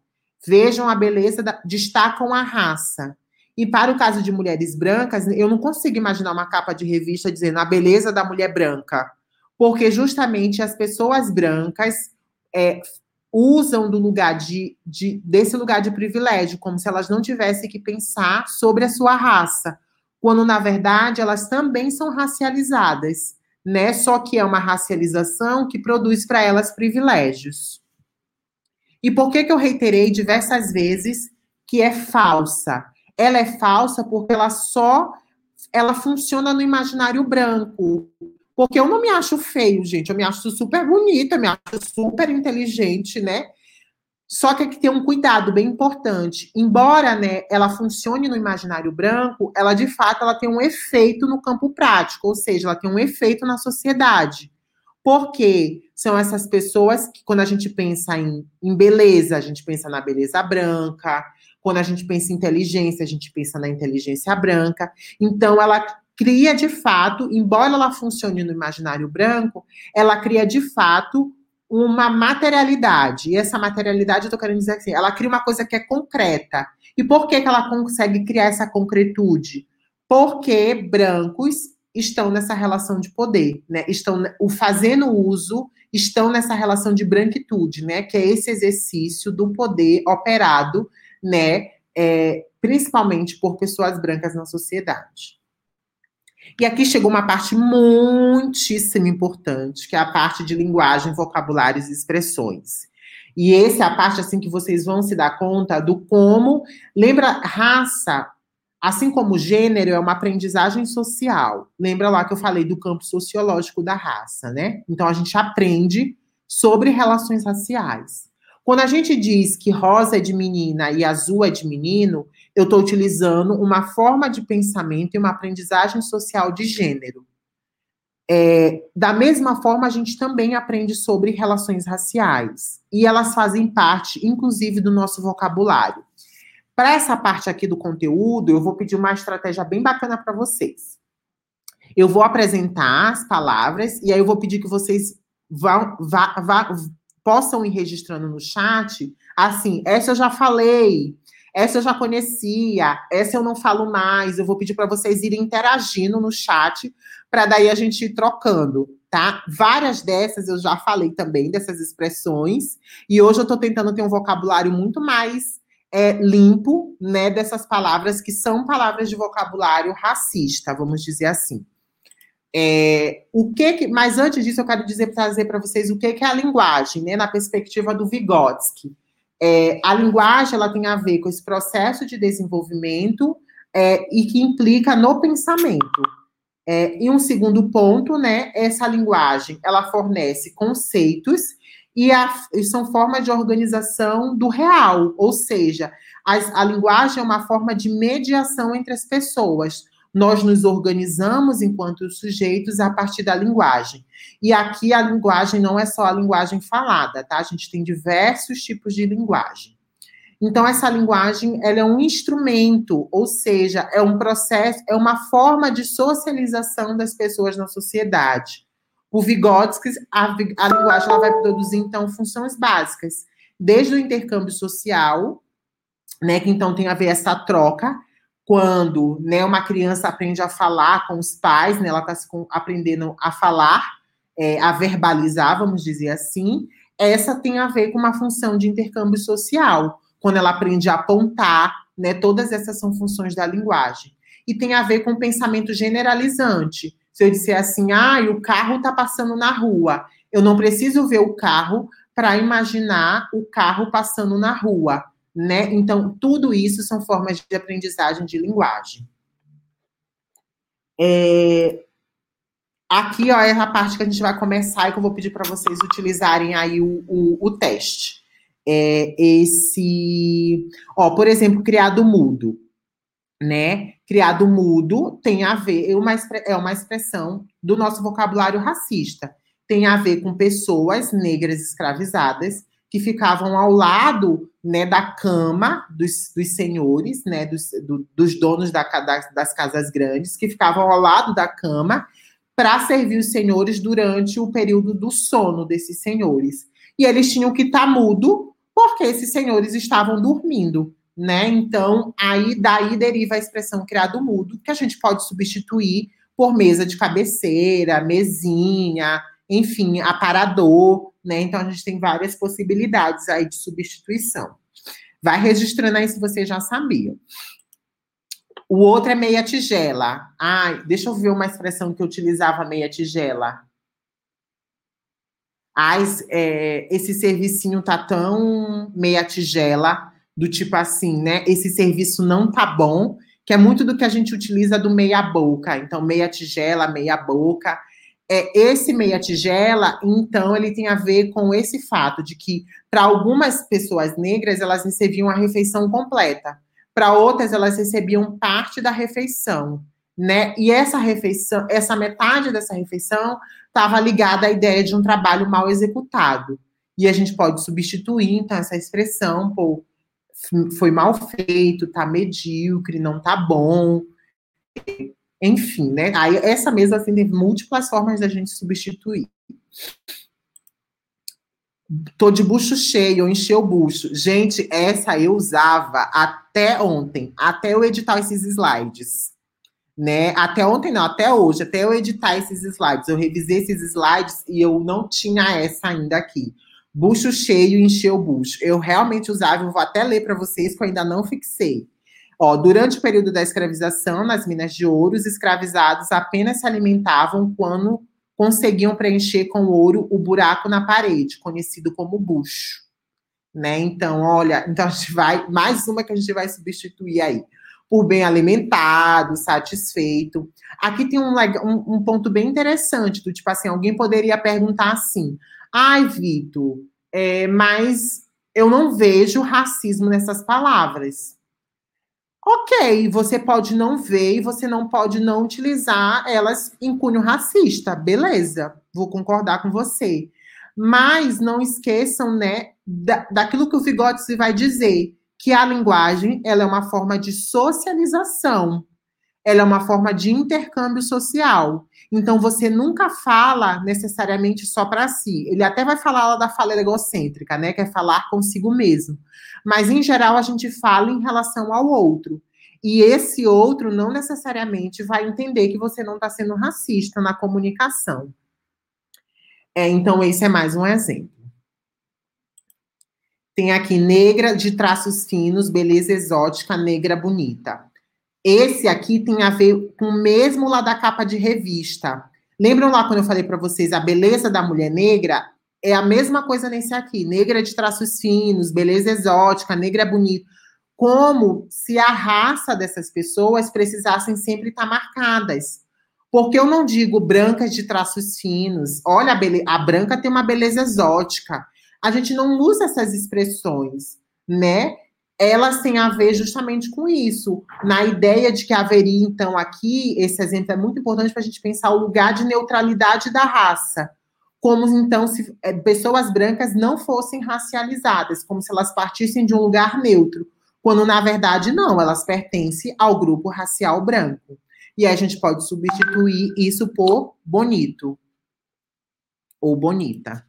vejam a beleza, destacam a raça. E para o caso de mulheres brancas, eu não consigo imaginar uma capa de revista dizendo a beleza da mulher branca, porque justamente as pessoas brancas usam do lugar desse lugar de privilégio, como se elas não tivessem que pensar sobre a sua raça, quando, na verdade, elas também são racializadas. Né? Só que é uma racialização que produz para elas privilégios. E por que eu reiterei diversas vezes que é falsa? Ela é falsa porque ela funciona no imaginário branco. Porque eu não me acho feio, gente. Eu me acho super bonita, eu me acho super inteligente, né? Só que tem que ter um cuidado bem importante. Embora, né, ela funcione no imaginário branco, ela, de fato, ela tem um efeito no campo prático, ou seja, ela tem um efeito na sociedade. Porque são essas pessoas que, quando a gente pensa em beleza, a gente pensa na beleza branca. Quando a gente pensa em inteligência, a gente pensa na inteligência branca. Então, ela cria, de fato, embora ela funcione no imaginário branco, ela cria, de fato, uma materialidade, e essa materialidade, eu tô querendo dizer assim, ela cria uma coisa que é concreta. E por que ela consegue criar essa concretude? Porque brancos estão nessa relação de poder, né? Estão nessa relação de branquitude, né? Que é esse exercício do poder operado, né? Principalmente por pessoas brancas na sociedade. E aqui chegou uma parte muitíssimo importante, que é a parte de linguagem, vocabulários e expressões. E essa é a parte, assim, que vocês vão se dar conta do como... Lembra, raça, assim como gênero, é uma aprendizagem social. Lembra lá que eu falei do campo sociológico da raça, né? Então, a gente aprende sobre relações raciais. Quando a gente diz que rosa é de menina e azul é de menino... Eu estou utilizando uma forma de pensamento e uma aprendizagem social de gênero. Da mesma forma, a gente também aprende sobre relações raciais. E elas fazem parte, inclusive, do nosso vocabulário. Para essa parte aqui do conteúdo, eu vou pedir uma estratégia bem bacana para vocês. Eu vou apresentar as palavras e aí eu vou pedir que vocês possam ir registrando no chat. Assim, essa eu já falei, essa eu já conhecia, essa eu não falo mais. Eu vou pedir para vocês irem interagindo no chat, para daí a gente ir trocando, tá? Várias dessas eu já falei também, dessas expressões. E hoje eu estou tentando ter um vocabulário muito mais limpo, né, dessas palavras que são palavras de vocabulário racista, vamos dizer assim. Mas antes disso, eu quero trazer para vocês o que é a linguagem, né, na perspectiva do Vygotsky. A linguagem, ela tem a ver com esse processo de desenvolvimento e que implica no pensamento. E um segundo ponto, né, essa linguagem, ela fornece conceitos e são formas de organização do real, ou seja, a linguagem é uma forma de mediação entre as pessoas. Nós nos organizamos enquanto sujeitos a partir da linguagem. E aqui a linguagem não é só a linguagem falada, tá? A gente tem diversos tipos de linguagem. Então, essa linguagem, ela é um instrumento, ou seja, é um processo, é uma forma de socialização das pessoas na sociedade. O Vygotsky, a linguagem, ela vai produzir, então, funções básicas, desde o intercâmbio social, né, que então tem a ver essa troca, quando, né, uma criança aprende a falar com os pais, né, ela está aprendendo a falar, a verbalizar, vamos dizer assim, essa tem a ver com uma função de intercâmbio social, quando ela aprende a apontar, né, todas essas são funções da linguagem. E tem a ver com o pensamento generalizante. Se eu disser assim, o carro está passando na rua, eu não preciso ver o carro para imaginar o carro passando na rua, né? Então, tudo isso são formas de aprendizagem de linguagem. Aqui, ó, é a parte que a gente vai começar e que eu vou pedir para vocês utilizarem aí o teste. Por exemplo, criado mudo, né? Criado mudo tem a ver, é uma expressão do nosso vocabulário racista. Tem a ver com pessoas negras escravizadas que ficavam ao lado, né, da cama dos senhores, né, dos donos das casas grandes, que ficavam ao lado da cama para servir os senhores durante o período do sono desses senhores. E eles tinham que estar mudo porque esses senhores estavam dormindo, né? Então, daí deriva a expressão criado mudo, que a gente pode substituir por mesa de cabeceira, mesinha, enfim, aparador, né? Então, a gente tem várias possibilidades aí de substituição. Vai registrando aí se você já sabia. O outro é meia tigela. Deixa eu ver uma expressão que eu utilizava, meia tigela. Esse servicinho tá tão meia tigela, do tipo assim, né? Esse serviço não tá bom, que é muito do que a gente utiliza do meia boca. Então, meia tigela, meia boca. Esse meia tigela, então, ele tem a ver com esse fato de que, para algumas pessoas negras, elas recebiam a refeição completa. Para outras, elas recebiam parte da refeição, né? E essa refeição, essa metade dessa refeição estava ligada à ideia de um trabalho mal executado. E a gente pode substituir, então, essa expressão por foi mal feito, tá medíocre, não tá bom, enfim, né? Aí essa mesa, assim, tem múltiplas formas da gente substituir. Tô de bucho cheio, encheu o bucho. Gente, essa eu usava até ontem, até eu editar esses slides, né? Até ontem não, até hoje, até eu editar esses slides. Eu revisei esses slides e eu não tinha essa ainda aqui. Bucho cheio, encheu o bucho. Eu realmente usava, eu vou até ler para vocês, que eu ainda não fixei. Ó, durante o período da escravização, nas minas de ouro, os escravizados apenas se alimentavam quando conseguiam preencher com ouro o buraco na parede, conhecido como bucho. Né? Então, olha, então a gente vai, mais uma que a gente vai substituir aí. Por bem alimentado, satisfeito. Aqui tem um ponto bem interessante, do tipo assim, alguém poderia perguntar assim, Vitor, mas eu não vejo racismo nessas palavras. Ok, você pode não ver e você não pode não utilizar elas em cunho racista. Beleza, vou concordar com você. Mas não esqueçam, né, daquilo que o Vygotsky vai dizer, que a linguagem, ela é uma forma de socialização. Ela é uma forma de intercâmbio social. Então, você nunca fala necessariamente só para si. Ele até vai falar lá da fala egocêntrica, né? Que é falar consigo mesmo. Mas, em geral, a gente fala em relação ao outro. E esse outro não necessariamente vai entender que você não está sendo racista na comunicação. Então, esse é mais um exemplo. Tem aqui negra de traços finos, beleza exótica, negra bonita. Esse aqui tem a ver com o mesmo lá da capa de revista. Lembram lá quando eu falei para vocês a beleza da mulher negra? É a mesma coisa nesse aqui. Negra de traços finos, beleza exótica, negra bonita. Como se a raça dessas pessoas precisassem sempre estar marcadas. Porque eu não digo brancas de traços finos. Olha, a branca tem uma beleza exótica. A gente não usa essas expressões, né? Elas têm a ver justamente com isso, na ideia de que haveria, então, aqui, esse exemplo é muito importante para a gente pensar o lugar de neutralidade da raça, como, então, se pessoas brancas não fossem racializadas, como se elas partissem de um lugar neutro, quando, na verdade, não, elas pertencem ao grupo racial branco. E aí a gente pode substituir isso por bonito, ou bonita.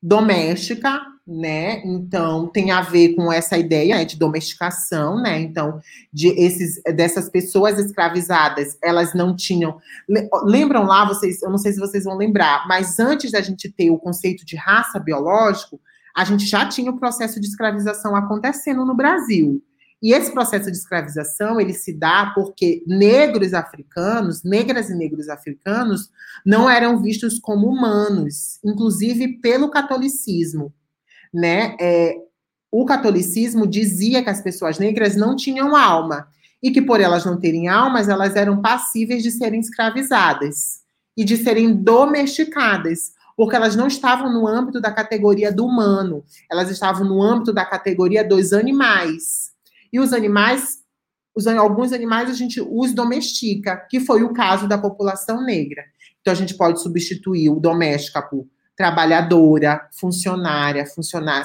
Doméstica, né? Então, tem a ver com essa ideia, né, de domesticação, né? Então, dessas pessoas escravizadas, elas não tinham... Lembram lá, vocês, eu não sei se vocês vão lembrar, mas antes da gente ter o conceito de raça biológico, a gente já tinha o processo de escravização acontecendo no Brasil. E esse processo de escravização, ele se dá porque negros africanos, negras e negros africanos, não eram vistos como humanos, inclusive pelo catolicismo, né? O catolicismo dizia que as pessoas negras não tinham alma, e que por elas não terem almas, elas eram passíveis de serem escravizadas, e de serem domesticadas, porque elas não estavam no âmbito da categoria do humano, elas estavam no âmbito da categoria dos animais. E os animais, alguns animais a gente os domestica, que foi o caso da população negra. Então, a gente pode substituir o doméstica por trabalhadora, funcionária,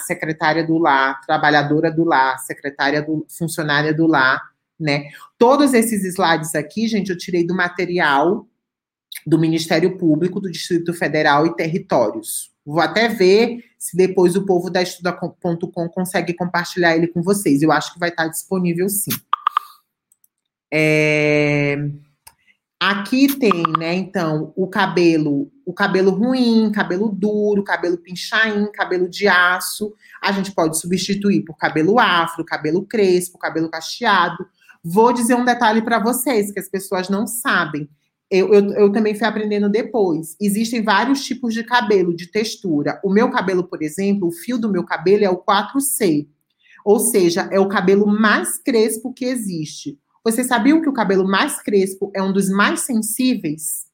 secretária do lar, trabalhadora do lar, funcionária do lar, né? Todos esses slides aqui, gente, eu tirei do material do Ministério Público, do Distrito Federal e Territórios. Vou até ver se depois o povo da Estuda.com consegue compartilhar ele com vocês. Eu acho que vai estar disponível, sim. Aqui tem, né, então, o cabelo ruim, cabelo duro, cabelo pinchain, cabelo de aço. A gente pode substituir por cabelo afro, cabelo crespo, cabelo cacheado. Vou dizer um detalhe para vocês, que as pessoas não sabem. Eu também fui aprendendo depois. Existem vários tipos de cabelo, de textura. O meu cabelo, por exemplo, o fio do meu cabelo é o 4C. Ou seja, é o cabelo mais crespo que existe. Vocês sabiam que o cabelo mais crespo é um dos mais sensíveis?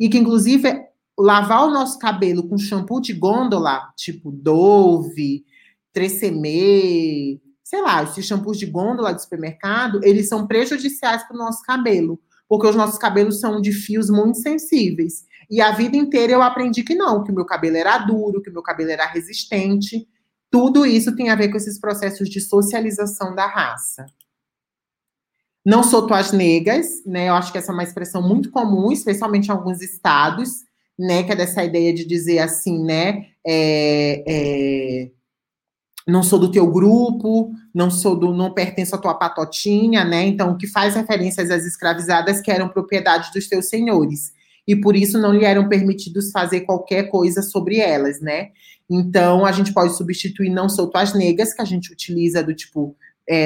E que, inclusive, lavar o nosso cabelo com shampoo de gôndola, tipo Dove, Tresemme, sei lá, esses shampoos de gôndola de supermercado, eles são prejudiciais para o nosso cabelo. Porque os nossos cabelos são de fios muito sensíveis. E a vida inteira eu aprendi que não, que o meu cabelo era duro, que o meu cabelo era resistente. Tudo isso tem a ver com esses processos de socialização da raça. Não sou tuas negas, né? Eu acho que essa é uma expressão muito comum, especialmente em alguns estados, né? Que é dessa ideia de dizer assim, né? Não sou do teu grupo, não pertenço à tua patotinha, né? Então, o que faz referências às escravizadas que eram propriedade dos teus senhores. E por isso não lhe eram permitidos fazer qualquer coisa sobre elas, né? Então, a gente pode substituir não sou tuas negas, que a gente utiliza do tipo,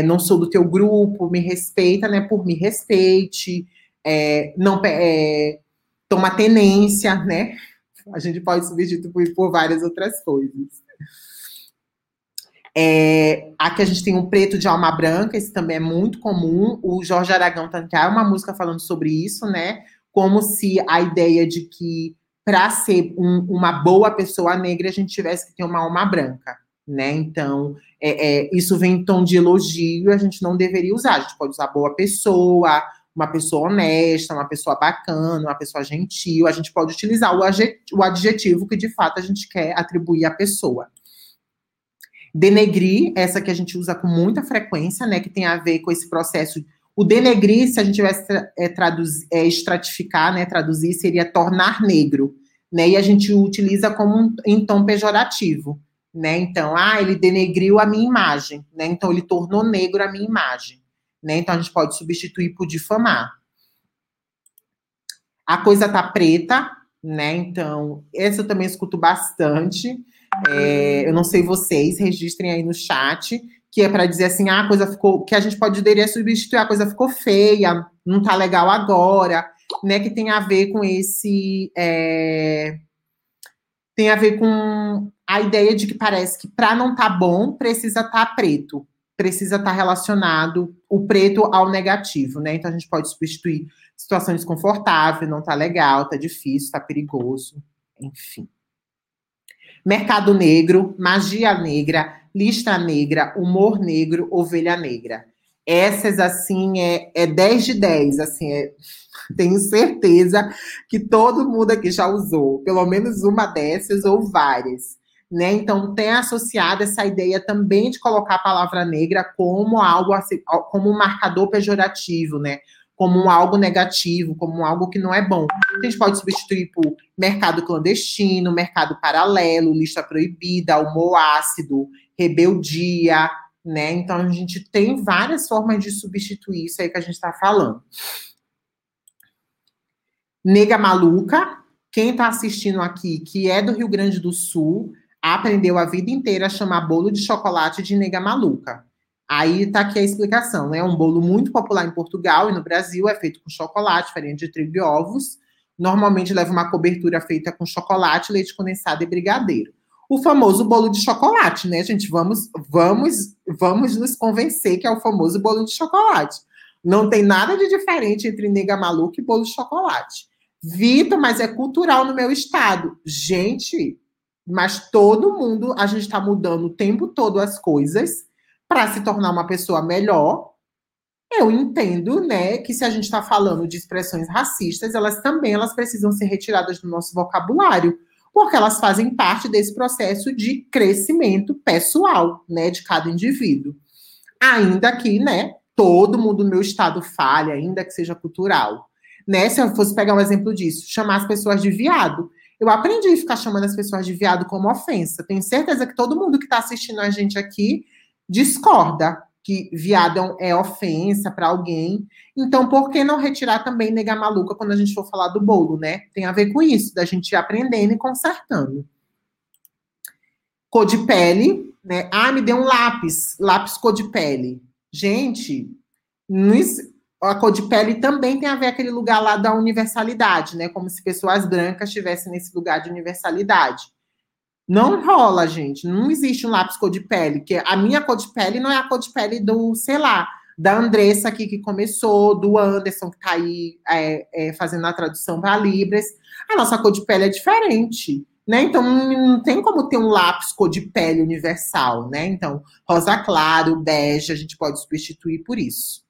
não sou do teu grupo, me respeita, né? Por me respeite, toma tenência, né? A gente pode substituir por várias outras coisas. Aqui a gente tem um preto de alma branca, esse também é muito comum. O Jorge Aragão tem uma música falando sobre isso, né? Como se a ideia de que para ser uma boa pessoa negra a gente tivesse que ter uma alma branca, né? Então, isso vem em tom de elogio, a gente não deveria usar. A gente pode usar boa pessoa, uma pessoa honesta, uma pessoa bacana, uma pessoa gentil. A gente pode utilizar o adjetivo que, de fato, a gente quer atribuir à pessoa. Denegrir, essa que a gente usa com muita frequência, né? Que tem a ver com esse processo. O denegrir, se a gente tivesse estratificar, né? Traduzir, seria tornar negro, né? E a gente utiliza como em tom pejorativo. Né? Então, ele denegriu a minha imagem, né? Então ele tornou negro a minha imagem, né? Então a gente pode substituir por difamar. A coisa tá preta, né? Então, essa eu também escuto bastante. Eu não sei vocês, registrem aí no chat, que é para dizer assim, a coisa ficou, que a gente poderia substituir, a coisa ficou feia, não tá legal agora, né? Que tem a ver com esse... tem a ver com a ideia de que parece que para não tá bom, precisa tá preto. Precisa tá relacionado o preto ao negativo, né? Então, a gente pode substituir situação desconfortável, não tá legal, tá difícil, tá perigoso, enfim. Mercado negro, magia negra, lista negra, humor negro, ovelha negra. Essas, assim, 10 de 10, assim, tenho certeza que todo mundo aqui já usou, pelo menos uma dessas ou várias, né? Então, tem associado essa ideia também de colocar a palavra negra como algo, como um marcador pejorativo, né? Como um algo negativo, como um algo que não é bom. A gente pode substituir por mercado clandestino, mercado paralelo, lista proibida, humor ácido, rebeldia, né? Então, a gente tem várias formas de substituir isso aí que a gente está falando. Nega maluca, quem está assistindo aqui, que é do Rio Grande do Sul, aprendeu a vida inteira a chamar bolo de chocolate de nega maluca. Aí está aqui a explicação, né? Um bolo muito popular em Portugal e no Brasil, é feito com chocolate, farinha de trigo e ovos. Normalmente leva uma cobertura feita com chocolate, leite condensado e brigadeiro. O famoso bolo de chocolate, né, gente? Vamos nos convencer que é o famoso bolo de chocolate. Não tem nada de diferente entre nega maluca e bolo de chocolate. Vitor, mas é cultural no meu estado. Gente, mas todo mundo, a gente está mudando o tempo todo as coisas para se tornar uma pessoa melhor. Eu entendo, né, que se a gente está falando de expressões racistas, elas também precisam ser retiradas do nosso vocabulário, porque elas fazem parte desse processo de crescimento pessoal, né, de cada indivíduo. Ainda que, né, todo mundo do meu estado fale, ainda que seja cultural, né? Se eu fosse pegar um exemplo disso, chamar as pessoas de viado. Eu aprendi a ficar chamando as pessoas de viado como ofensa. Tenho certeza que todo mundo que está assistindo a gente aqui discorda que viado é ofensa para alguém. Então, por que não retirar também nega maluca quando a gente for falar do bolo, né? Tem a ver com isso, da gente ir aprendendo e consertando. Cor de pele, né? Me deu um lápis cor de pele. Gente, a cor de pele também tem a ver com aquele lugar lá da universalidade, né? Como se pessoas brancas estivessem nesse lugar de universalidade. Não rola, gente. Não existe um lápis cor de pele. Que a minha cor de pele não é a cor de pele do, sei lá, da Andressa aqui que começou, do Anderson que está aí fazendo a tradução para Libras. A nossa cor de pele é diferente, né? Então, não tem como ter um lápis cor de pele universal, né? Então, rosa claro, bege, a gente pode substituir por isso.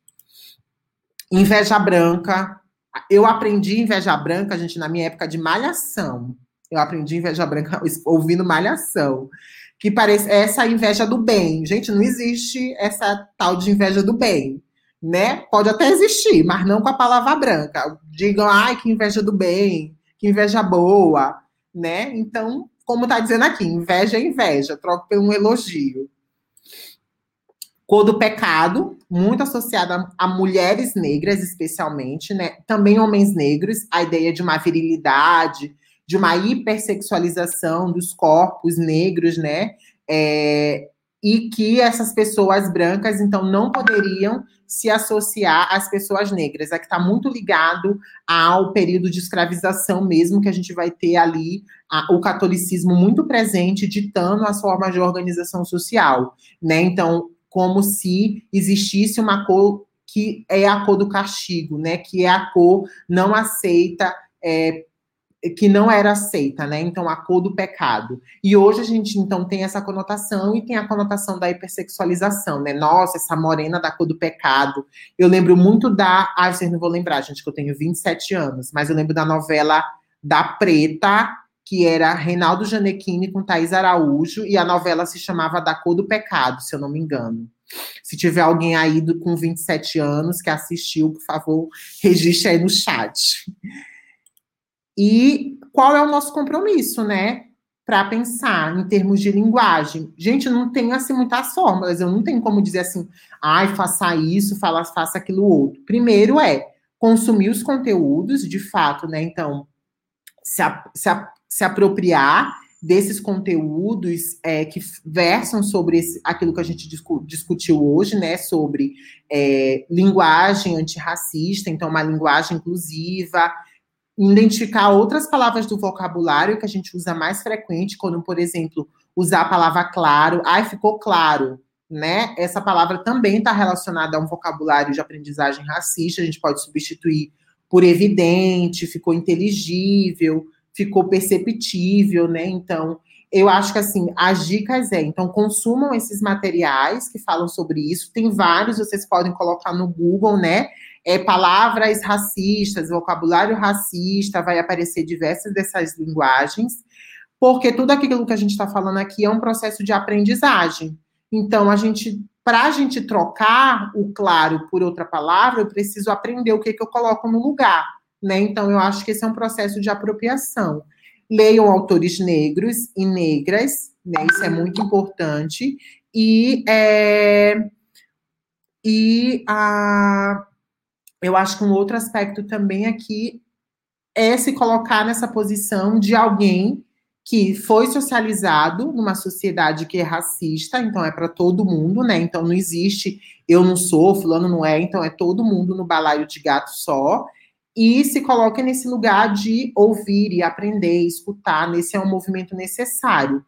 Inveja branca. Eu aprendi inveja branca, gente, na minha época de malhação. Eu aprendi inveja branca ouvindo malhação. Que parece essa inveja do bem. Gente, não existe essa tal de inveja do bem, né? Pode até existir, mas não com a palavra branca. Digam, que inveja do bem, que inveja boa, né? Então, como tá dizendo aqui, inveja é inveja, troca por um elogio. Cor do pecado, muito associada a mulheres negras, especialmente, né? Também homens negros, a ideia de uma virilidade, de uma hipersexualização dos corpos negros, né? E que essas pessoas brancas, então, não poderiam se associar às pessoas negras. Aqui está muito ligado ao período de escravização mesmo, que a gente vai ter ali o catolicismo muito presente, ditando as formas de organização social, né? Então, como se existisse uma cor que é a cor do castigo, né? Que é a cor não aceita que não era aceita, né? Então, a cor do pecado. E hoje a gente, então, tem essa conotação e tem a conotação da hipersexualização, né? Nossa, essa morena da cor do pecado. Eu lembro muito da... Ah, vocês não vão lembrar, gente, que eu tenho 27 anos, mas eu lembro da novela da Preta, que era Reinaldo Gianecchini com Thaís Araújo, e a novela se chamava Da Cor do Pecado, se eu não me engano. Se tiver alguém aí com 27 anos que assistiu, por favor, registre aí no chat. E qual é o nosso compromisso, né? Para pensar em termos de linguagem. Gente, não tem, assim, muitas fórmulas. Eu não tenho como dizer assim, ai, faça isso, faça aquilo outro. Primeiro é consumir os conteúdos, de fato, né? Então, se apropriar desses conteúdos que versam sobre aquilo que a gente discutiu hoje, né, sobre linguagem antirracista, então uma linguagem inclusiva, identificar outras palavras do vocabulário que a gente usa mais frequente, quando, por exemplo, usar a palavra claro, ai, ficou claro, né? Essa palavra também está relacionada a um vocabulário de aprendizagem racista, a gente pode substituir por evidente, ficou inteligível, ficou perceptível, né? Então, eu acho que, assim, as dicas então, consumam esses materiais que falam sobre isso, tem vários, vocês podem colocar no Google, né? Palavras racistas, vocabulário racista, vai aparecer diversas dessas linguagens, porque tudo aquilo que a gente está falando aqui é um processo de aprendizagem. Então, para a gente trocar o claro por outra palavra, eu preciso aprender o que eu coloco no lugar, né? Então, eu acho que esse é um processo de apropriação. Leiam autores negros e negras, né? Isso é muito importante. Eu acho que um outro aspecto também aqui é se colocar nessa posição de alguém que foi socializado numa sociedade que é racista, então é para todo mundo, né? Então não existe, eu não sou, fulano não é, então é todo mundo no balaio de gato só. E se coloque nesse lugar de ouvir e aprender, escutar, nesse é um movimento necessário.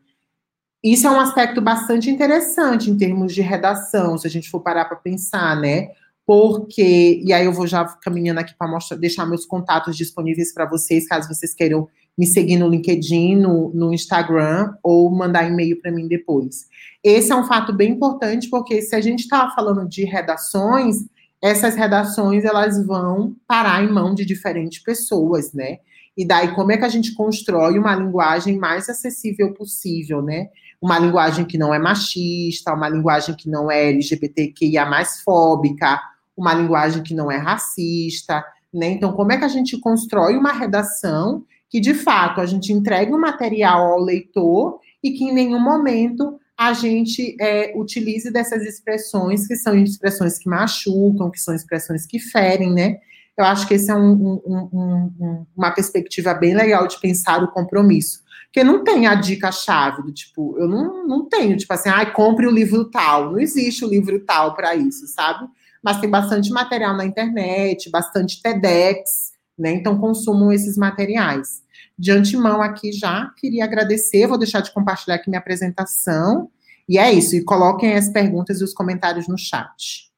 Isso é um aspecto bastante interessante em termos de redação, se a gente for parar para pensar, né? Porque, e aí eu vou já caminhando aqui para deixar meus contatos disponíveis para vocês, caso vocês queiram me seguir no LinkedIn, no Instagram, ou mandar e-mail para mim depois. Esse é um fato bem importante, porque se a gente está falando de redações, essas redações, elas vão parar em mão de diferentes pessoas, né? E daí, como é que a gente constrói uma linguagem mais acessível possível, né? Uma linguagem que não é machista, uma linguagem que não é LGBTQIA mais fóbica, uma linguagem que não é racista, né? Então, como é que a gente constrói uma redação que, de fato, a gente entregue um material ao leitor e que em nenhum momento a gente utilize dessas expressões, que são expressões que machucam, que são expressões que ferem, né? Eu acho que essa é uma perspectiva bem legal de pensar o compromisso. Porque não tem a dica-chave do tipo, eu não tenho, tipo assim, ai, compre o livro tal. Não existe o livro tal para isso, sabe? Mas tem bastante material na internet, bastante TEDx, né? Então, consumam esses materiais. De antemão aqui já, queria agradecer, vou deixar de compartilhar aqui minha apresentação. E é isso, e coloquem as perguntas e os comentários no chat.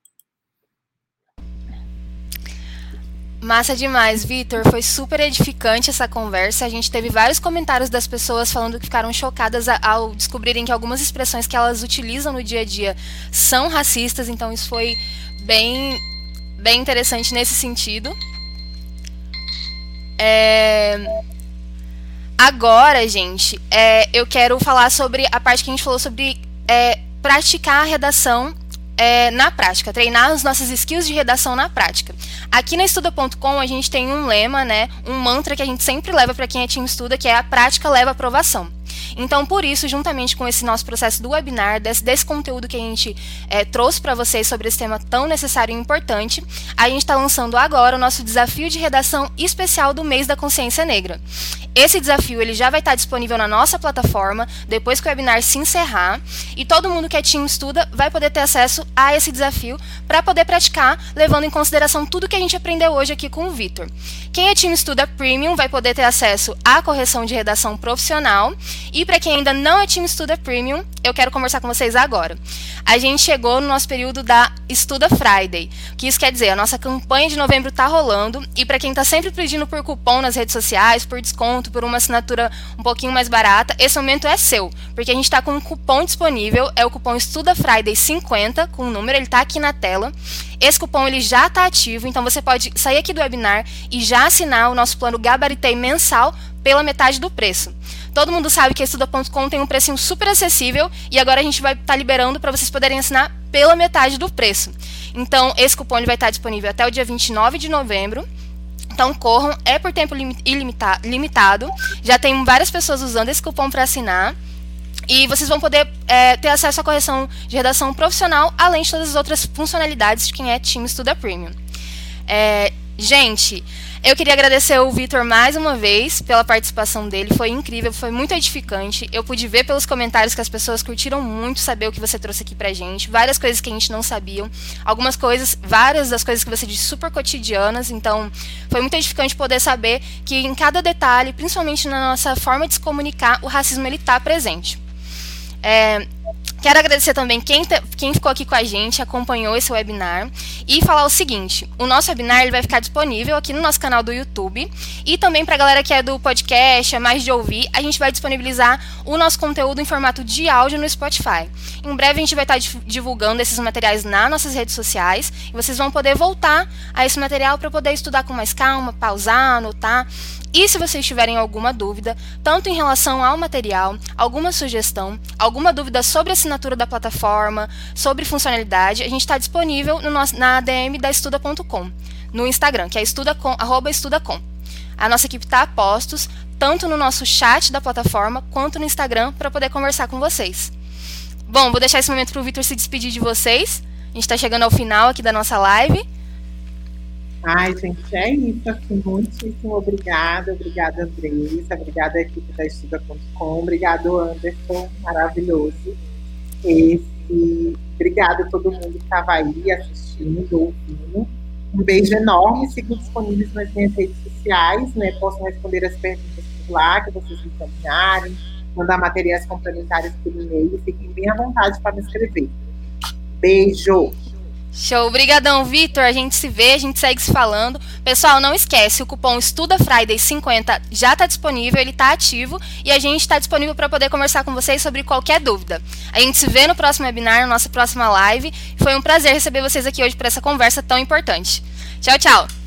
Massa demais, Vitor. Foi super edificante essa conversa. A gente teve vários comentários das pessoas falando que ficaram chocadas ao descobrirem que algumas expressões que elas utilizam no dia a dia são racistas. Então, isso foi bem, bem interessante nesse sentido. Agora, gente, eu quero falar sobre a parte que a gente falou sobre praticar a redação na prática, treinar os nossos skills de redação na prática. Aqui na Estuda.com a gente tem um lema, né, um mantra que a gente sempre leva para quem é Team Estuda, que é a prática leva à aprovação. Então, por isso, juntamente com esse nosso processo do webinar, desse conteúdo que a gente trouxe para vocês sobre esse tema tão necessário e importante, a gente está lançando agora o nosso desafio de redação especial do Mês da Consciência Negra. Esse desafio ele já vai estar disponível na nossa plataforma, depois que o webinar se encerrar, e todo mundo que é Team Estuda vai poder ter acesso a esse desafio para poder praticar, levando em consideração tudo que a gente aprendeu hoje aqui com o Vitor. Quem é Team Estuda Premium vai poder ter acesso à correção de redação profissional e E para quem ainda não é Team Estuda Premium, eu quero conversar com vocês agora. A gente chegou no nosso período da Estuda Friday, que isso quer dizer, a nossa campanha de novembro está rolando, e para quem está sempre pedindo por cupom nas redes sociais, por desconto, por uma assinatura um pouquinho mais barata, esse momento é seu, porque a gente está com um cupom disponível, é o cupom Estuda Friday 50, com o número, ele está aqui na tela. Esse cupom ele já está ativo, então você pode sair aqui do webinar e já assinar o nosso plano Gabaritei mensal pela metade do preço. Todo mundo sabe que a Estuda.com tem um precinho super acessível e agora a gente vai estar liberando para vocês poderem assinar pela metade do preço. Então, esse cupom ele vai estar disponível até o dia 29 de novembro. Então corram, é por tempo limitado. Já tem várias pessoas usando esse cupom para assinar. E vocês vão poder ter acesso à correção de redação profissional, além de todas as outras funcionalidades de quem é Team Estuda Premium. Gente, eu queria agradecer o Vitor mais uma vez pela participação dele, foi incrível, foi muito edificante. Eu pude ver pelos comentários que as pessoas curtiram muito saber o que você trouxe aqui pra gente, várias coisas que a gente não sabia, algumas coisas, várias das coisas que você disse super cotidianas, então foi muito edificante poder saber que em cada detalhe, principalmente na nossa forma de se comunicar, o racismo ele tá presente. Quero agradecer também quem ficou aqui com a gente, acompanhou esse webinar, e falar o seguinte, o nosso webinar ele vai ficar disponível aqui no nosso canal do YouTube, e também para a galera que é do podcast, é mais de ouvir, a gente vai disponibilizar o nosso conteúdo em formato de áudio no Spotify. Em breve a gente vai estar divulgando esses materiais nas nossas redes sociais, e vocês vão poder voltar a esse material para poder estudar com mais calma, pausar, anotar. E se vocês tiverem alguma dúvida, tanto em relação ao material, alguma sugestão, alguma dúvida sobre a assinatura da plataforma, sobre funcionalidade, a gente está disponível no nosso, na DM da Estuda.com, no Instagram, que é @estuda.com. A nossa equipe está a postos, tanto no nosso chat da plataforma, quanto no Instagram, para poder conversar com vocês. Bom, vou deixar esse momento para o Vitor se despedir de vocês. A gente está chegando ao final aqui da nossa live. Ai, gente, é isso aqui, muitíssimo obrigada, obrigada Andressa, obrigada à equipe da Estuda.com, obrigado Anderson, maravilhoso, obrigado a todo mundo que estava aí assistindo, ouvindo, um beijo enorme, sigam disponíveis nas minhas redes sociais, né, possam responder as perguntas por lá, que vocês me encaminharem, mandar materiais complementares por e-mail, fiquem bem à vontade para me escrever, beijo! Show, brigadão Vitor, a gente se vê, a gente segue se falando. Pessoal, não esquece, o cupom Estuda Friday 50 já está disponível, ele está ativo e a gente está disponível para poder conversar com vocês sobre qualquer dúvida. A gente se vê no próximo webinar, na nossa próxima live. Foi um prazer receber vocês aqui hoje para essa conversa tão importante. Tchau, tchau!